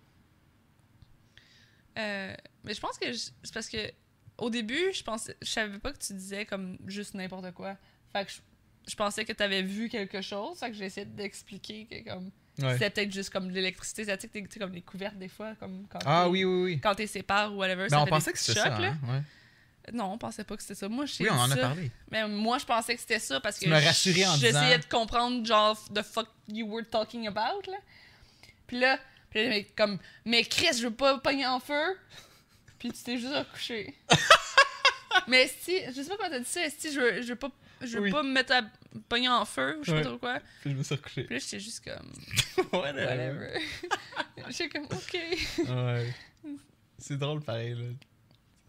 Euh, mais je pense que. C'est parce que. Au début, je pensais, je savais pas que tu disais comme juste n'importe quoi. Fait que je, je pensais que t'avais vu quelque chose. Fait que j'essayais d'expliquer que comme ouais. C'était peut-être juste comme de l'électricité statique, tu sais, comme les couvertes des fois, comme quand ah oui oui oui. Quand t'es séparé ou whatever. Ben ça on fait pensait que c'était ça. Hein? Ouais. Non, on pensait pas que c'était ça. Moi, je sais. Oui, on en a parlé. Mais moi, je pensais que c'était ça parce que j'essayais disant... de comprendre genre the fuck you were talking about là. Puis là, puis là mais, comme mais Chris, je veux pas pogner en feu. Puis tu t'es juste recouché. Mais si, je sais pas comment t'as dit ça, si je veux, je veux pas, je veux oui. pas me mettre à pogner en feu ou je sais ouais. pas trop quoi. Puis je me suis recouché. Puis là, j'étais juste comme. Whatever. Whatever. J'étais comme, ok. Ouais. C'est drôle pareil, là.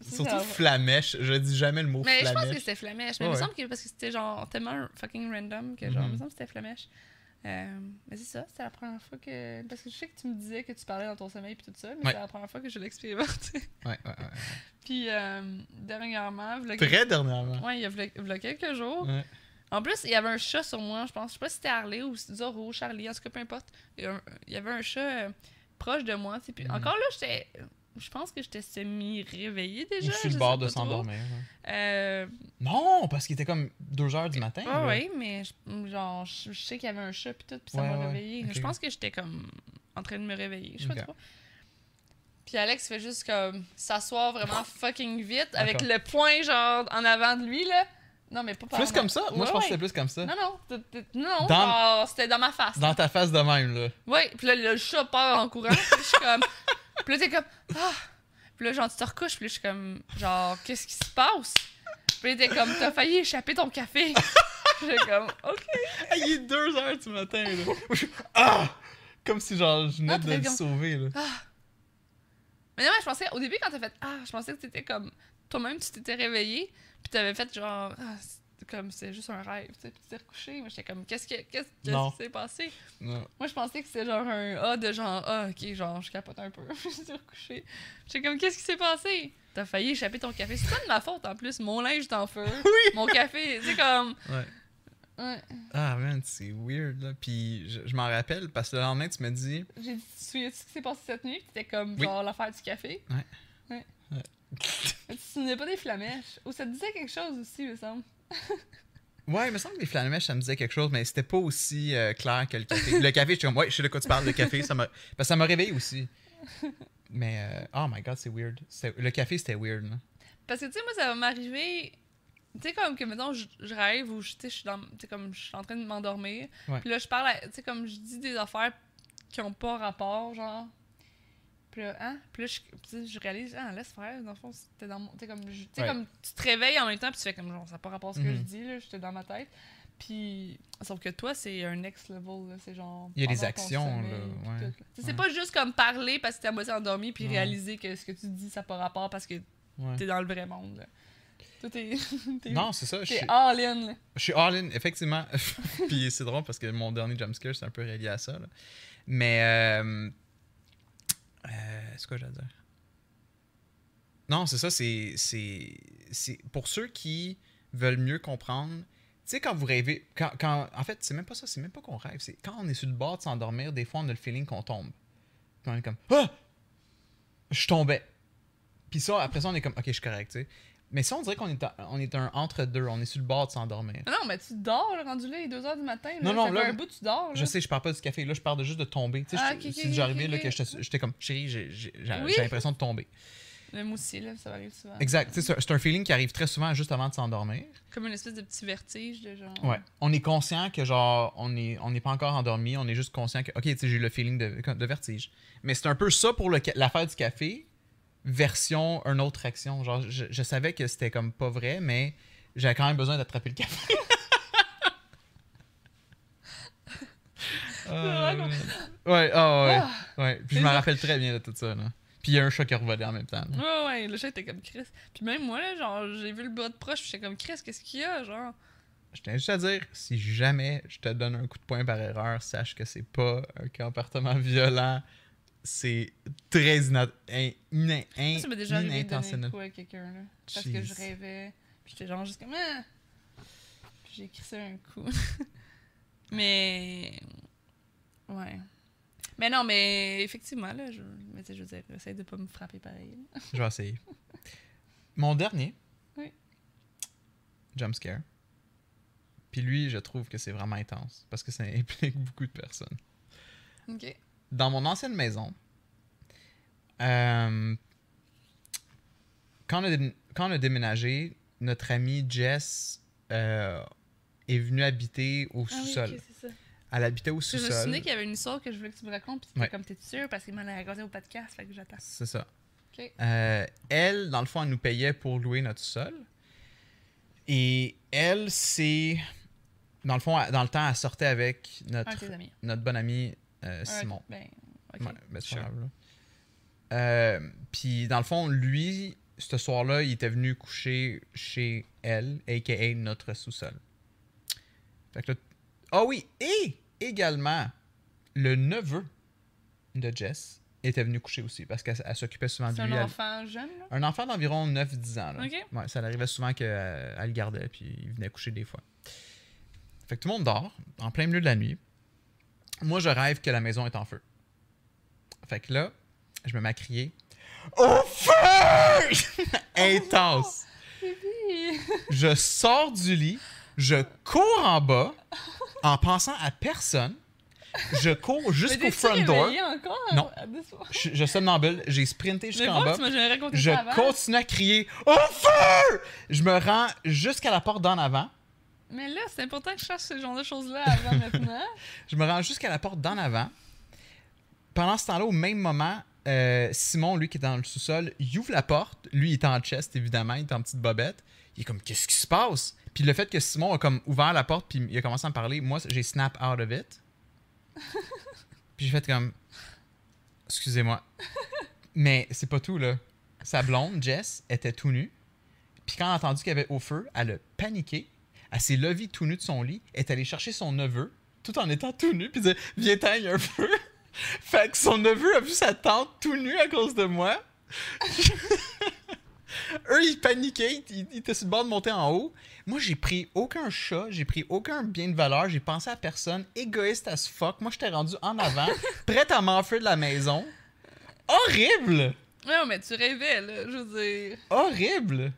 Surtout ça, flamèche. Je dis jamais le mot mais flamèche. Mais je pense que c'était flamèche. Mais ouais. Il me semble que parce que c'était genre tellement fucking random que genre, mm-hmm. Il me semble que c'était flamèche. Euh, mais c'est ça, c'était la première fois que. Parce que je sais que tu me disais que tu parlais dans ton sommeil et tout ça, mais ouais. C'était la première fois que je l'expérimentais. Ouais, ouais, ouais. ouais. Puis, euh, dernièrement. Vlog... Très dernièrement. Ouais, il y a vlog... Vlog quelques jours. Ouais. En plus, il y avait un chat sur moi, je pense. Je sais pas si c'était Harley ou Zorro, Charlie, en tout cas, peu importe. Il y avait un chat euh, proche de moi. Puis, mm. Encore là, j'étais. Je pense que j'étais semi-réveillée déjà. Sur le bord de s'endormir. Hein. Euh... Non, parce qu'il était comme deux heures du matin. Ah ouais. Oui, mais je, genre, je, je sais qu'il y avait un chat pis tout, pis ça ouais, m'a ouais. réveillée. Okay. Je pense que j'étais comme en train de me réveiller. Je sais okay. pas trop. Puis Alex fait juste comme s'asseoir vraiment fucking vite avec le poing genre en avant de lui là. Non, mais pas par Plus en... comme ça? Moi, ouais, je pense ouais. que c'était plus comme ça. Non, non. Non, dans... genre, c'était dans ma face. Dans là. Ta face de même, là. Oui, puis là, le chat part en courant. Je suis comme. Puis là, t'es comme. Ah! Puis là, genre, tu te recouches. Puis là, je suis comme. Genre, qu'est-ce qui se passe? Puis là, t'es comme. T'as failli échapper ton café. J'ai comme. OK. Il est deux heures du matin, là. Ah! Comme si, genre, je venais ah, de le comme... sauver, là. Ah! Mais non, mais je pensais. Au début, quand t'as fait. Ah! Je pensais que t'étais comme. Toi-même, tu t'étais réveillé. Puis t'avais fait, genre. Ah, comme c'est juste un rêve, tu sais, puis tu t'es recouché. Moi, j'étais comme, qu'est-ce qui qu'est-ce que s'est passé? Non. Moi, je pensais que c'était genre un A de genre, ah, ok, genre, je capote un peu. Je t'ai recouché. J'étais comme, qu'est-ce qui s'est passé? T'as failli échapper ton café. C'est pas de ma faute, en plus. Mon linge est en feu. Oui! Mon café, c'est comme... Ouais. Ouais. Ah, man, c'est weird, là. Puis je, je m'en rappelle, parce que le lendemain, tu me dis... J'ai dit, tu te souviens-tu ce qui s'est passé cette nuit? Puis t'étais comme, oui. genre, l'affaire du café. Ouais. Ouais. ouais. Tu te souvenais pas des flamèches? Ou ça te disait quelque chose aussi, il me semble. Ouais, il me semble que les flamèches, ça me disait quelque chose, mais c'était pas aussi euh, clair que le café. Le café, je suis comme, ouais, je sais de quoi tu parles, le café, ça m'a parce que ça m'a réveillé aussi. Mais, euh, oh my god, c'est weird. Le café, c'était weird, là. Parce que, tu sais, moi, ça va m'arriver, tu sais, comme que, mettons, je, je rêve ou, tu sais, je suis dans, tu sais, comme, je suis en train de m'endormir. Ouais. Puis là, je parle, tu sais, comme, je dis des affaires qui ont pas rapport, genre. Puis là, hein? Puis là, je, je réalise, ah, laisse faire, dans le fond, c'était dans mon. Tu sais, comme, ouais. comme, tu te réveilles en même temps, puis tu fais comme, genre, ça n'a pas rapport à ce que mm-hmm. je dis, là, j'étais dans ma tête. Puis, sauf que toi, c'est un next level, là, c'est genre. Il y a des actions, là. Ouais. ouais. C'est ouais. pas juste comme parler parce que t'es à moitié endormi, puis ouais. réaliser que ce que tu dis, ça n'a pas rapport parce que ouais. t'es dans le vrai monde, là. Toi, t'es. Non, c'est ça. T'es all-in, là. Je suis all-in, effectivement. Puis, c'est drôle parce que mon dernier jumpscare, c'est un peu relié à ça, là. Mais. Euh... Euh, c'est quoi j'allais dire? Non, c'est ça, c'est, c'est, c'est... Pour ceux qui veulent mieux comprendre, tu sais, quand vous rêvez... Quand, quand, en fait, c'est même pas ça, c'est même pas qu'on rêve, c'est quand on est sur le bord de s'endormir, des fois, on a le feeling qu'on tombe. Puis on est comme, ah! Je tombais. Puis ça, après ça, on est comme, ok, je suis correct, tu sais. Mais ça, on dirait qu'on est, à, on est un entre-deux, on est sur le bord de s'endormir. Non, mais tu dors, là, rendu là, il est deux heures du matin. Là, non, non, là, un bout, tu dors. Là. Je sais, je parle pas du café, là, je parle de juste de tomber. Tu sais, ah, okay, c'est okay, déjà okay, arrivé okay. Là, que j'étais comme, chérie, j'ai, j'ai, j'ai oui. l'impression de tomber. Même aussi, là, ça arrive souvent. Exact. C'est un feeling qui arrive très souvent juste avant de s'endormir. Comme une espèce de petit vertige de genre. Ouais. On est conscient que genre on n'est on n'est pas encore endormi, on est juste conscient que OK, tu sais, j'ai eu le feeling de, de vertige. Mais c'est un peu ça pour l'affaire du café, version une autre action. Genre, je, je savais que c'était comme pas vrai, mais j'avais quand même besoin d'attraper le café. euh, ouais, oh, ouais. Ah, ouais. Puis je me rappelle très bien de tout ça, là. Puis il y a un chat qui revolait en même temps. Là. Ouais, ouais, le chat était comme Chris. Puis même moi, là, genre, j'ai vu le bras de proche, j'étais comme Chris, qu'est-ce qu'il y a, genre? Je tiens juste à dire, si jamais je te donne un coup de poing par erreur, sache que c'est pas un comportement violent. C'est très inintentionnel. In in ça m'est déjà arrivé de donner un coup à quelqu'un, là. Parce Jeez. que je rêvais. Puis j'étais genre juste comme ah! Puis j'ai crissé un coup. Mais. Ouais. Mais non, mais effectivement, là, je, mais je veux dire, j'essaie de pas me frapper pareil. Je vais essayer. Mon dernier. Oui. Jumpscare. Puis lui, je trouve que c'est vraiment intense parce que ça implique beaucoup de personnes. OK. Dans mon ancienne maison, euh, quand, on a, quand on a déménagé, notre amie Jess euh, est venue habiter au sous-sol. Ah oui, okay, c'est ça. Elle habitait au sous-sol. Je me souvenais qu'il y avait une histoire que je voulais que tu me racontes, puis tu ouais. comme t'es sûr parce qu'il m'en a raconté au podcast, fait que j'attends. C'est ça. Okay. Euh, elle, dans le fond, elle nous payait pour louer notre sous-sol. Et elle, c'est... Dans le fond, elle, dans le temps, elle sortait avec notre, ah, notre bonne amie euh, Simon. Ah, okay. Ben, okay. Ouais, ben c'est sure. grave, là. Euh, puis, dans le fond, lui, ce soir-là, il était venu coucher chez elle, a k a notre sous-sol. Fait que là, ah oui, et également, le neveu de Jess était venu coucher aussi parce qu'elle s'occupait souvent de lui. C'est un enfant elle, jeune, là? Un enfant d'environ neuf dix ans, là. Okay. Ouais, ça arrivait souvent qu'elle le gardait puis il venait coucher des fois. Fait que tout le monde dort, en plein milieu de la nuit. Moi, je rêve que la maison est en feu. Fait que là, je me mets à crier « Au feu! » Intense! Oh, baby. Je sors du lit, je cours en bas... En pensant à personne, je cours jusqu'au front door. Non, je, je somnambule, j'ai sprinté jusqu'en bas. Je continue à crier « Au feu! » Je me rends jusqu'à la porte d'en avant. Mais là, c'est important que je cherche ce genre de choses-là avant maintenant. Je me rends jusqu'à la porte d'en avant. Pendant ce temps-là, au même moment, euh, Simon, lui, qui est dans le sous-sol, il ouvre la porte. Lui, il est en chest, évidemment, il est en petite bobette. Il est comme « Qu'est-ce qui se passe? » Puis le fait que Simon a comme ouvert la porte puis il a commencé à me parler, moi, j'ai snap out of it. Puis j'ai fait comme... Excusez-moi. Mais c'est pas tout, là. Sa blonde, Jess, était tout nue. Puis quand elle a entendu qu'il y avait au feu, elle a paniqué. Elle s'est levée tout nue de son lit. Elle est allée chercher son neveu, tout en étant tout nue, puis disait « Viens-t'en, il y a un feu! » Fait que son neveu a vu sa tante tout nue à cause de moi. Eux, ils paniquaient, ils, ils étaient sur le bord de monter en haut. Moi, j'ai pris aucun chat, j'ai pris aucun bien de valeur, j'ai pensé à personne, égoïste as fuck. Moi, j'étais rendu en avant, prête à m'enfuir de la maison. Horrible! Non, mais tu rêvais, là, je veux dire. Horrible!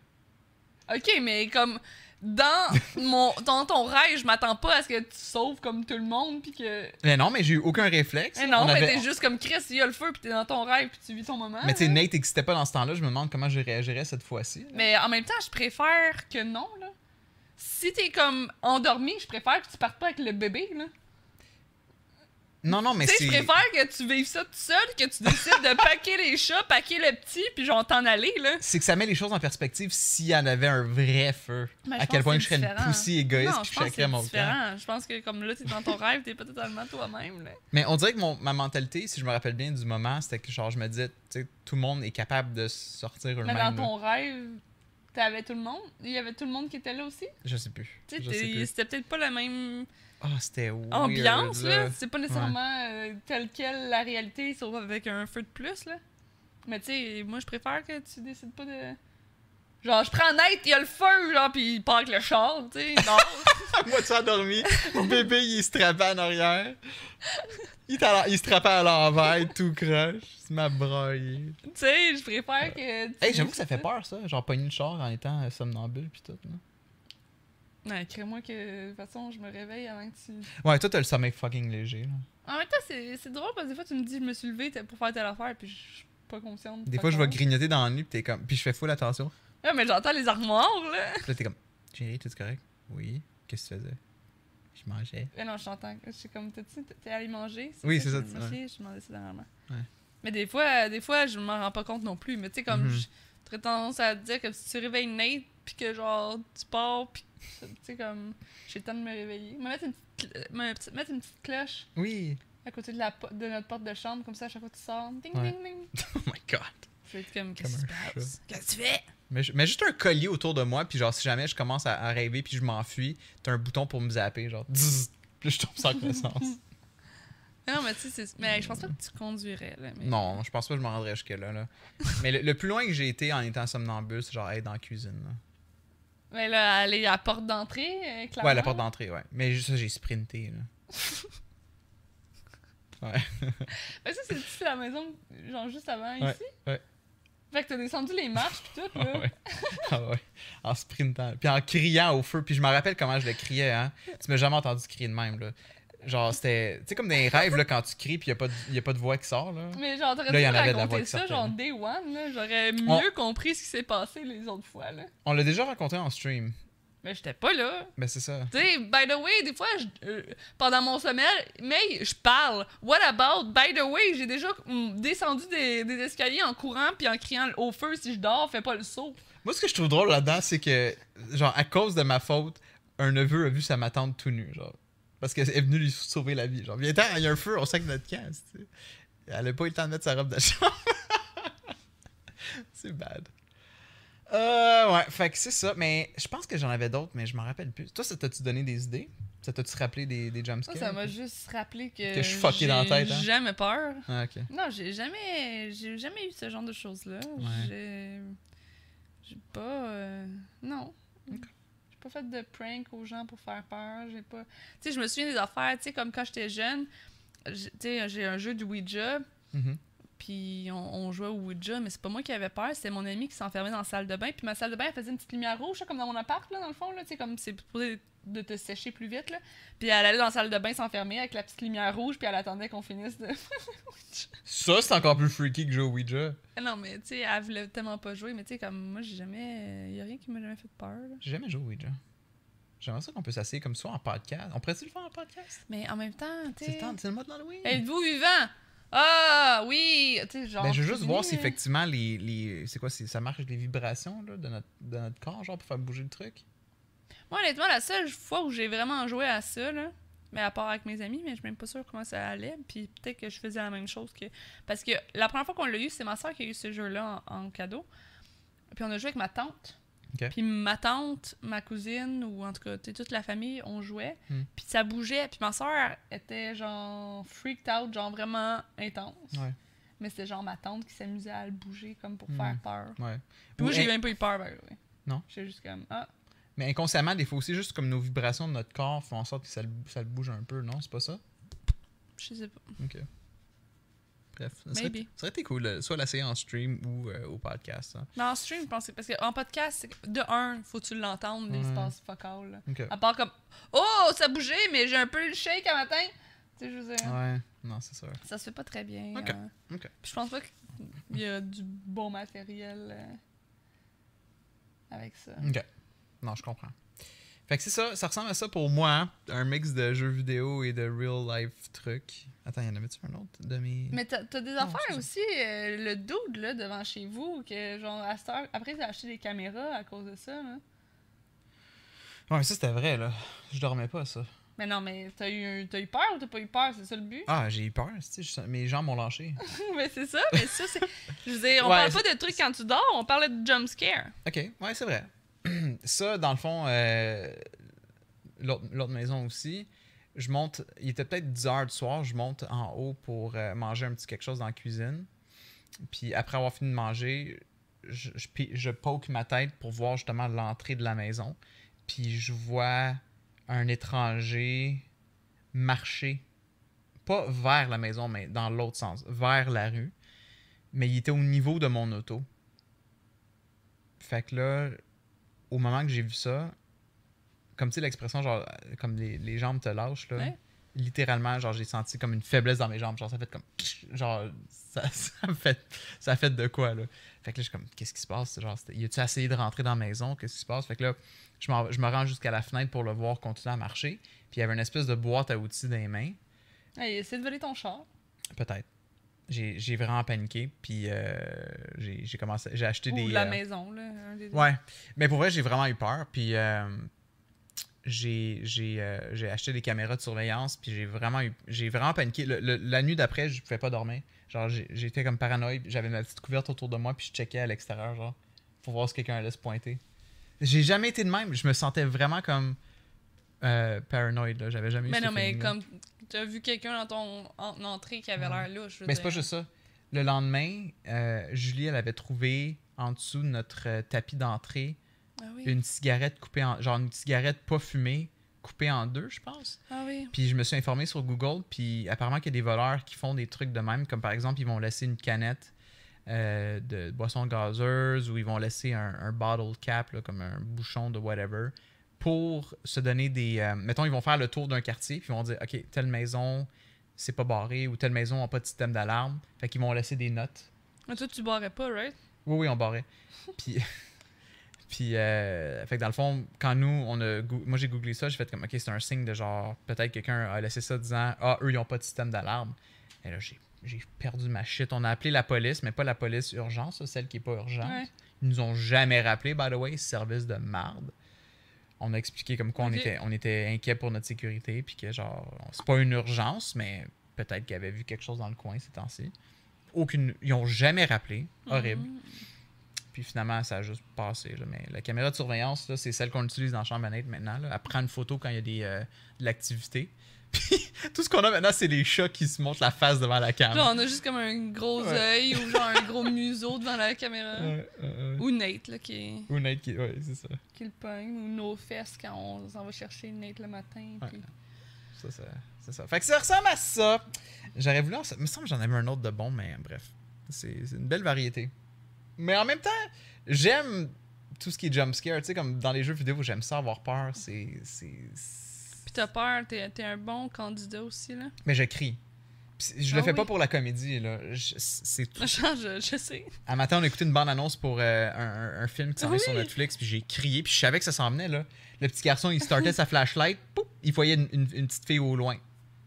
OK, mais comme... Dans, mon, dans ton rêve, je m'attends pas à ce que tu sauves comme tout le monde puis que... Mais non, mais j'ai eu aucun réflexe. Mais non, on mais avait... t'es juste comme Chris, il y a le feu puis t'es dans ton rêve puis tu vis ton moment. Mais tu sais, Nate n'existait pas dans ce temps-là, je me demande comment je réagirais cette fois-ci. Mais en même temps, je préfère que non, là. Si t'es comme endormi, je préfère que tu partes pas avec le bébé, là. Non, non, mais c'est... Tu sais, je préfère que tu vives ça tout seul, que tu décides de paquer les chats, paquer le petit, puis genre t'en aller, là. C'est que ça met les choses en perspective s'il y en avait un vrai feu. Ben, à quel point que je serais une poussie égoïste non, puis je chacrais mon différent. Camp. Je pense que comme là, t'es dans ton rêve, t'es pas totalement toi-même, là. Mais on dirait que mon, ma mentalité, si je me rappelle bien du moment, c'était que genre je me disais, tu sais, tout le monde est capable de sortir eux-mêmes. Mais dans ton là. rêve, t'avais tout le monde? Il y avait tout le monde qui était là aussi? Je sais plus. Tu sais, c'était peut-être pas la même... Ah, oh, c'était weird. Ambiance, là. C'est pas nécessairement ouais. euh, telle quelle la réalité, sauf avec un feu de plus, là. Mais tu sais, moi, je préfère que tu décides pas de... Genre, je prends Nate, il y a le feu, genre, pis il part avec le char, tu sais. Moi, tu as dormi. Mon bébé, il se trappait en arrière. Il, il se trappait à l'envers, tout croche. Il m'a broyé. Tu sais, je préfère que... Tu hey, j'avoue que ça fait peur, ça. Genre, pogner le char en étant somnambule pis tout, là. Ouais, crée-moi que de toute façon je me réveille avant que tu... Ouais, toi t'as le sommeil fucking léger, là. En même temps, c'est drôle parce que des fois tu me dis je me suis levée pour faire telle affaire puis je pas consciente. Des fois, je vais grignoter dans la nuit, puis t'es comme. Puis je fais full attention. Ouais, mais j'entends les armoires, là. Puis là, t'es comme. Chérie, t'es correct? Oui. Qu'est-ce que tu faisais? Je mangeais. Ouais, non, je t'entends. Je suis comme. T'es allé manger? Oui, c'est ça. Je m'en décide normalement. Ouais. Mais des fois, des fois, je m'en rends pas compte non plus. Mais tu sais, comme. Mm-hmm. J'aurais tendance à te dire que si tu réveilles Nate, pis que genre, tu pars, pis tu sais, comme. J'ai le temps de me réveiller. Mais mettre une petite, mettre une petite cloche. Oui. À côté de, la, de notre porte de chambre, comme ça, à chaque fois que tu sors, ding, ouais. ding, ding. Oh my god. Je vais être comme, qu'est-ce qui se passe? Qu'est-ce que tu fais? Mais, mais juste un collier autour de moi, puis genre, si jamais je commence à, à rêver, puis je m'enfuis, t'as un bouton pour me zapper, genre, dzz, puis je tombe sans connaissance. Mais non, mais tu sais, mais je pense pas que tu conduirais, là. Mais... Non, je pense pas que je m'en rendrais jusque là, là. Mais le, le plus loin que j'ai été en étant somnambule, c'est genre être dans la cuisine, là. Mais là, aller à la porte d'entrée, clairement. Ouais, la porte d'entrée, ouais. Mais juste ça, j'ai sprinté, là. Ouais. Ben ça, c'est ici la maison, genre juste avant ouais, ici. Ouais. Fait que t'as descendu les marches pis tout, là. Ah ouais. Ah ouais. En sprintant. Puis en criant au feu. Puis je me rappelle comment je le criais, hein. Tu m'as jamais entendu crier de même, là. Genre, c'était. Tu sais, comme dans les rêves, là, quand tu cries pis y'a pas, pas de voix qui sort, là. Mais genre, t'aurais dû raconter ça, genre, day one, là. J'aurais mieux On... compris ce qui s'est passé les autres fois, là. On l'a déjà raconté en stream. Mais j'étais pas là. Mais c'est ça. Tu sais, by the way, des fois, je, euh, pendant mon sommeil, mais je parle. What about, by the way, j'ai déjà descendu des, des escaliers en courant puis en criant au feu si je dors, fais pas le saut. Moi, ce que je trouve drôle là-dedans, c'est que, genre, à cause de ma faute, un neveu a vu sa ma tante tout nue, genre. Parce qu'elle est venue lui sauver la vie. Genre, viens, il y a un feu, on sait que notre casse, tu sais. Elle a pas eu le temps de mettre sa robe de chambre. C'est bad. Euh, ouais, fait que c'est ça, mais je pense que j'en avais d'autres, mais je m'en rappelle plus. Toi, ça t'as-tu donné des idées? Ça t'as-tu rappelé des, des jumpscares? Ça m'a juste rappelé que, que je suis fucké dans la tête, hein? Jamais peur. Ah, ok. Non, j'ai jamais, j'ai jamais eu ce genre de choses-là. Ouais. J'ai... J'ai pas... Euh... Non. Okay. J'ai pas fait de prank aux gens pour faire peur, j'ai pas... Tu sais, je me souviens des affaires, tu sais, comme quand j'étais jeune, tu sais, j'ai un jeu de Ouija. Mm-hmm. Puis on, on jouait au Ouija, mais c'est pas moi qui avait peur, c'était mon ami qui s'enfermait dans la salle de bain. Puis ma salle de bain, elle faisait une petite lumière rouge, comme dans mon appart, là, dans le fond, là, tu sais, comme c'est pour de te sécher plus vite, là. Puis elle allait dans la salle de bain s'enfermer avec la petite lumière rouge, puis elle attendait qu'on finisse de... Ça, c'est encore plus freaky que jouer au Ouija. Non, mais tu sais, elle voulait tellement pas jouer, mais tu sais, comme moi, j'ai jamais... Y a rien qui m'a jamais fait peur, là. J'ai jamais joué au Ouija. J'aimerais ça qu'on peut s'asseoir comme ça en podcast. On pourrait-tu le faire en podcast? Mais en même temps, tu sais... C'est le mode d'Halloween. Êtes-vous vivant? Ah oui! Tu sais, genre. Ben, je veux juste voir si effectivement les. les c'est quoi, ça marche les vibrations là, de, notre, de notre corps, genre pour faire bouger le truc? Moi, honnêtement, la seule fois où j'ai vraiment joué à ça, là, mais à part avec mes amis, mais je suis même pas sûre comment ça allait. Puis peut-être que je faisais la même chose que. Parce que la première fois qu'on l'a eu, c'est ma soeur qui a eu ce jeu-là en, en cadeau. Puis on a joué avec ma tante. Okay. Puis ma tante, ma cousine, ou en tout cas toute la famille, on jouait. Mm. Puis ça bougeait. Puis ma soeur était genre freaked out, genre vraiment intense. Ouais. Mais c'était genre ma tante qui s'amusait à le bouger comme pour mm. faire peur. Ouais. Puis moi, j'ai même pas eu peur. Ben, ouais. Non. J'étais juste comme ah. Mais inconsciemment, des fois aussi, juste comme nos vibrations de notre corps font en sorte que ça le, ça le bouge un peu, non? C'est pas ça? Je sais pas. Ok. Bref, ça serait, ça aurait été cool, soit l'essayer en stream ou euh, au podcast. Hein. Non, en stream, je pense que, parce qu'en podcast, de un, faut que tu l'entendes, mais il se passe focal. À part comme « Oh, ça a bougé, mais j'ai un peu le shake à matin! » Tu sais, je veux dire... Ouais, non, c'est sûr. Ça se fait pas très bien. Ok, hein. ok. Puis je pense pas qu'il y a du bon matériel euh, avec ça. Ok, non, je comprends. Fait que c'est ça, ça ressemble à ça pour moi, hein? Un mix de jeux vidéo et de real life trucs. Attends, il y en avait-tu un autre de mes... Mais t'as des non, affaires aussi, euh, le dude là, devant chez vous, que genre, à cette heure... après t'as acheté des caméras à cause de ça, là. Ouais, mais ça c'était vrai, là. Je dormais pas, ça. Mais non, mais t'as eu, t'as eu peur ou t'as pas eu peur? C'est ça le but? Ah, j'ai eu peur, tu sais, mes jambes m'ont lâché. Mais c'est ça, mais ça c'est... Je veux dire, on ouais, parle pas de trucs quand tu dors, on parlait de jump scare. Ok, ouais, c'est vrai. Ça, dans le fond, euh, l'autre maison aussi, je monte, il était peut-être dix heures du soir, je monte en haut pour euh, manger un petit quelque chose dans la cuisine. Puis après avoir fini de manger, je, je, je poke ma tête pour voir justement l'entrée de la maison. Puis je vois un étranger marcher, pas vers la maison, mais dans l'autre sens, vers la rue. Mais il était au niveau de mon auto. Fait que là... Au moment que j'ai vu ça, comme tu sais l'expression genre comme les, les jambes te lâchent là, ouais. Littéralement genre j'ai senti comme une faiblesse dans mes jambes, genre ça fait comme genre ça, ça me fait, ça fait de quoi, là. Fait que là, je suis comme, qu'est-ce qui se passe? Genre, il a-tu essayé de rentrer dans la maison? Qu'est-ce qui se passe? Fait que là, je, je me rends jusqu'à la fenêtre pour le voir continuer à marcher. Puis il y avait une espèce de boîte à outils dans les mains. Ah, il essaie de voler ton char? Peut-être. J'ai vraiment paniqué, puis euh, j'ai commencé... J'ai acheté Ou des... la euh, maison, là. Un des ouais. Mais pour vrai, j'ai vraiment eu peur, puis euh, j'ai euh, acheté des caméras de surveillance, puis j'ai vraiment eu, j'ai vraiment paniqué. Le, le, la nuit d'après, je pouvais pas dormir. Genre, j'étais comme paranoïe, j'avais ma petite couverte autour de moi, puis je checkais à l'extérieur, genre, pour voir si quelqu'un allait se pointer. J'ai jamais été de même. Je me sentais vraiment comme... Euh, paranoïde, là. J'avais jamais eu mais non, mais comme tu as vu quelqu'un dans ton en entrée qui avait ouais. l'air louche. Mais c'est pas juste ça. Le lendemain, euh, Julie, elle avait trouvé en dessous de notre tapis d'entrée ah oui. une cigarette coupée en... Genre une cigarette pas fumée, coupée en deux, je pense. Ah oui. Puis je me suis informé sur Google, puis apparemment qu'il y a des voleurs qui font des trucs de même, comme par exemple, ils vont laisser une canette euh, de boisson gazeuse ou ils vont laisser un, un bottle cap, là, comme un bouchon de whatever, pour se donner des... Euh, mettons, ils vont faire le tour d'un quartier, puis ils vont dire « OK, telle maison, c'est pas barré, ou telle maison n'a pas de système d'alarme. » Fait qu'ils vont laisser des notes. Mais toi, tu barrais pas, right? Oui, oui, on barrait. puis, puis euh, fait que dans le fond, quand nous, on a... Moi, j'ai googlé ça, j'ai fait comme « OK, c'est un signe de genre... » Peut-être quelqu'un a laissé ça disant « Ah, eux, ils n'ont pas de système d'alarme. » Et là, j'ai perdu ma shit. On a appelé la police, mais pas la police urgence, celle qui n'est pas urgente. Ouais. Ils nous ont jamais rappelé, by the way, service de marde. On a expliqué comme quoi okay. on était on était inquiet pour notre sécurité, puis que genre, c'est pas une urgence, mais peut-être qu'ils avaient vu quelque chose dans le coin ces temps-ci. Aucune, ils n'ont jamais rappelé. Horrible. Mm -hmm. Puis finalement, ça a juste passé. Là. Mais la caméra de surveillance, c'est celle qu'on utilise dans la chambre à naître maintenant. Là. Elle prend une photo quand il y a des, euh, de l'activité. Puis tout ce qu'on a maintenant, c'est les chats qui se montrent la face devant la caméra. Genre, on a juste comme un gros ouais. œil ou genre un gros museau devant la caméra. Ouais, euh, ou Nate, là, qui est... Ou Nate, qui... ouais, c'est ça. Qui le pogne, ou nos fesses quand on s'en va chercher Nate le matin. Ouais. Puis... Ça, ça, c'est ça. Fait que ça ressemble à ça. J'aurais voulu... En... Il me semble que j'en avais un autre de bon, mais bref. C'est une belle variété. Mais en même temps, j'aime tout ce qui est jumpscare. Tu sais, comme dans les jeux vidéo, j'aime ça avoir peur. C'est... Puis t'as peur, t'es un bon candidat aussi, là. Mais je crie. Pis je ah le fais oui. pas pour la comédie, là. C'est tout. Je, je sais. À matin, on a écouté une bande-annonce pour euh, un, un film qui s'en oui. est sur Netflix, puis j'ai crié, puis je savais que ça s'en venait, là. Le petit garçon, il startait sa flashlight, pouf, il voyait une, une, une petite fille au loin,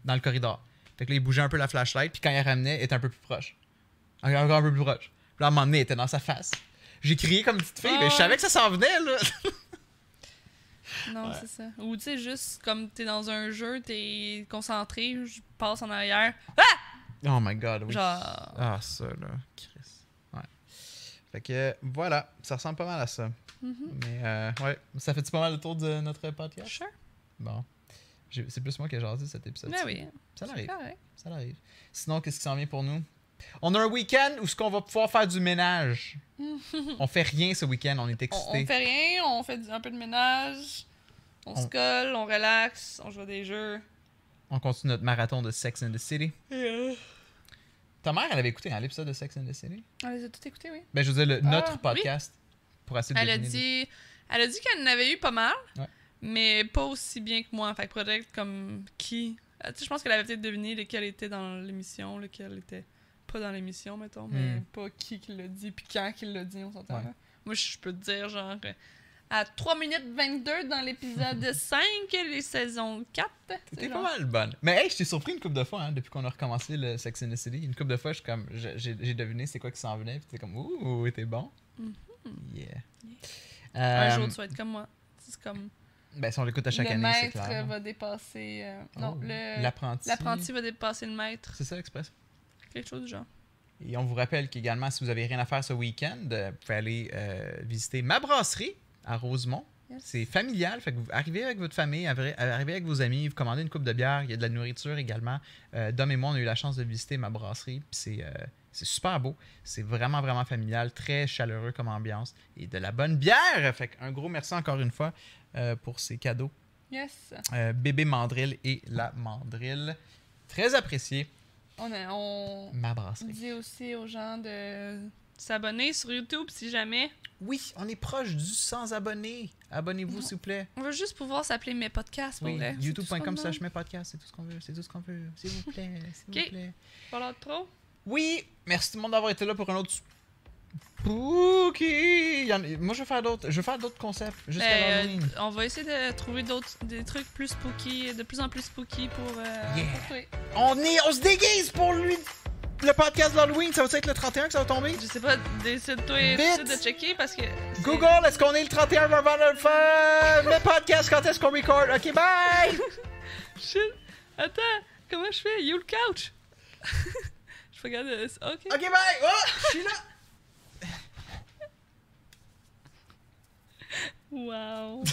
dans le corridor. Fait que là, il bougeait un peu la flashlight, puis quand il ramenait, elle était un peu plus proche. Encore un peu plus proche. Puis là, à un moment donné, elle était dans sa face. J'ai crié comme petite fille, mais oh. ben, je savais que ça s'en venait, là. Non, ouais. c'est ça. Ou tu sais, juste comme t'es dans un jeu, t'es concentré, je passe en arrière. Ah! Oh my god, oui. Genre... Ah, ça, là. Chris. Ouais. Fait que voilà, ça ressemble pas mal à ça. Mm -hmm. Mais euh, ouais, ça fait-tu pas mal le tour de notre podcast? Sure. Bon. C'est plus moi qui ai jasé cet épisode. Mais oui. Ça l'arrive. Ça l'arrive. Sinon, qu'est-ce qui s'en vient pour nous? On a un week-end où ce qu'on va pouvoir faire du ménage. On fait rien ce week-end, on est excités. On, on fait rien, on fait un peu de ménage, on, on se colle, on relaxe, on joue à des jeux. On continue notre marathon de Sex and the City. Yeah. Ta mère, elle avait écouté hein, l'épisode de Sex and the City? Elle les a tout écouté, oui. Ben, je veux dire, le, notre ah, podcast. Oui. Pour assez de elle, a dit, elle a dit qu'elle en avait eu pas mal, ouais. mais pas aussi bien que moi. Fait que Project, comme qui? Tu sais, je pense qu'elle avait peut-être deviné lequel était dans l'émission, lequel était... pas dans l'émission, mettons, mais mm. pas qui qui l'a dit, puis quand qui l'a dit, on s'entend. Ouais. Moi, je peux te dire, genre, à trois minutes vingt-deux dans l'épisode cinq, les saisons quatre. T'étais genre... pas mal bonne. Mais hey, je t'ai surpris une couple de fois, hein, depuis qu'on a recommencé le Sex and the City. Une couple de fois, je suis comme, j'ai deviné c'est quoi qui s'en venait, puis t'es comme, ouh, t'es bon. Mm -hmm. Yeah. yeah. Euh, Un jour, tu vas être comme moi. C'est comme... Ben, si on l'écoute à chaque le année, c'est clair. Le maître va dépasser... Euh, oh, non, l'apprenti. L'apprenti va dépasser le maître. C'est ça, Express? Quelque chose du genre. Et on vous rappelle qu'également, si vous n'avez rien à faire ce week-end, vous pouvez aller euh, visiter Ma Brasserie à Rosemont. Yes. C'est familial, fait que vous arrivez avec votre famille, arrivez avec vos amis, vous commandez une coupe de bière, il y a de la nourriture également. Euh, Dom et moi, on a eu la chance de visiter Ma Brasserie, puis c'est euh, super beau. C'est vraiment, vraiment familial, très chaleureux comme ambiance et de la bonne bière. Fait qu'un gros merci encore une fois euh, pour ces cadeaux. Yes. Euh, Bébé Mandrille et la Mandrille. Très apprécié. On, a, on dit aussi aux gens de s'abonner sur YouTube si jamais. Oui, on est proche du cent abonnés. Abonnez-vous, s'il vous plaît. On veut juste pouvoir s'appeler Mes Podcasts. Oui, youtube point com slash mes podcasts, c'est tout ce qu'on veut. C'est tout ce qu'on veut. S'il vous plaît. S'il vous plaît. Pas l'autre trop. Oui, merci tout le monde d'avoir été là pour un autre... Spooky! En... Moi, je vais faire d'autres. Je vais faire d'autres concepts. Jusqu'à euh, euh, on va essayer de trouver d'autres des trucs plus spooky, de plus en plus spooky pour. Euh, yeah. pour toi. On est, on se déguise pour lui. Le podcast d'Halloween. Ça va être le trente et un que ça va tomber. Je sais pas. Décide-toi de checker parce que. Google, est-ce qu'on est le trente et un avant de le faire? Le podcast, quand est-ce qu'on record? Ok, bye. Shit. Attends, comment je fais? You le couch. Je regarde. Ok. Ok, bye. Oh, je suis là. Wow.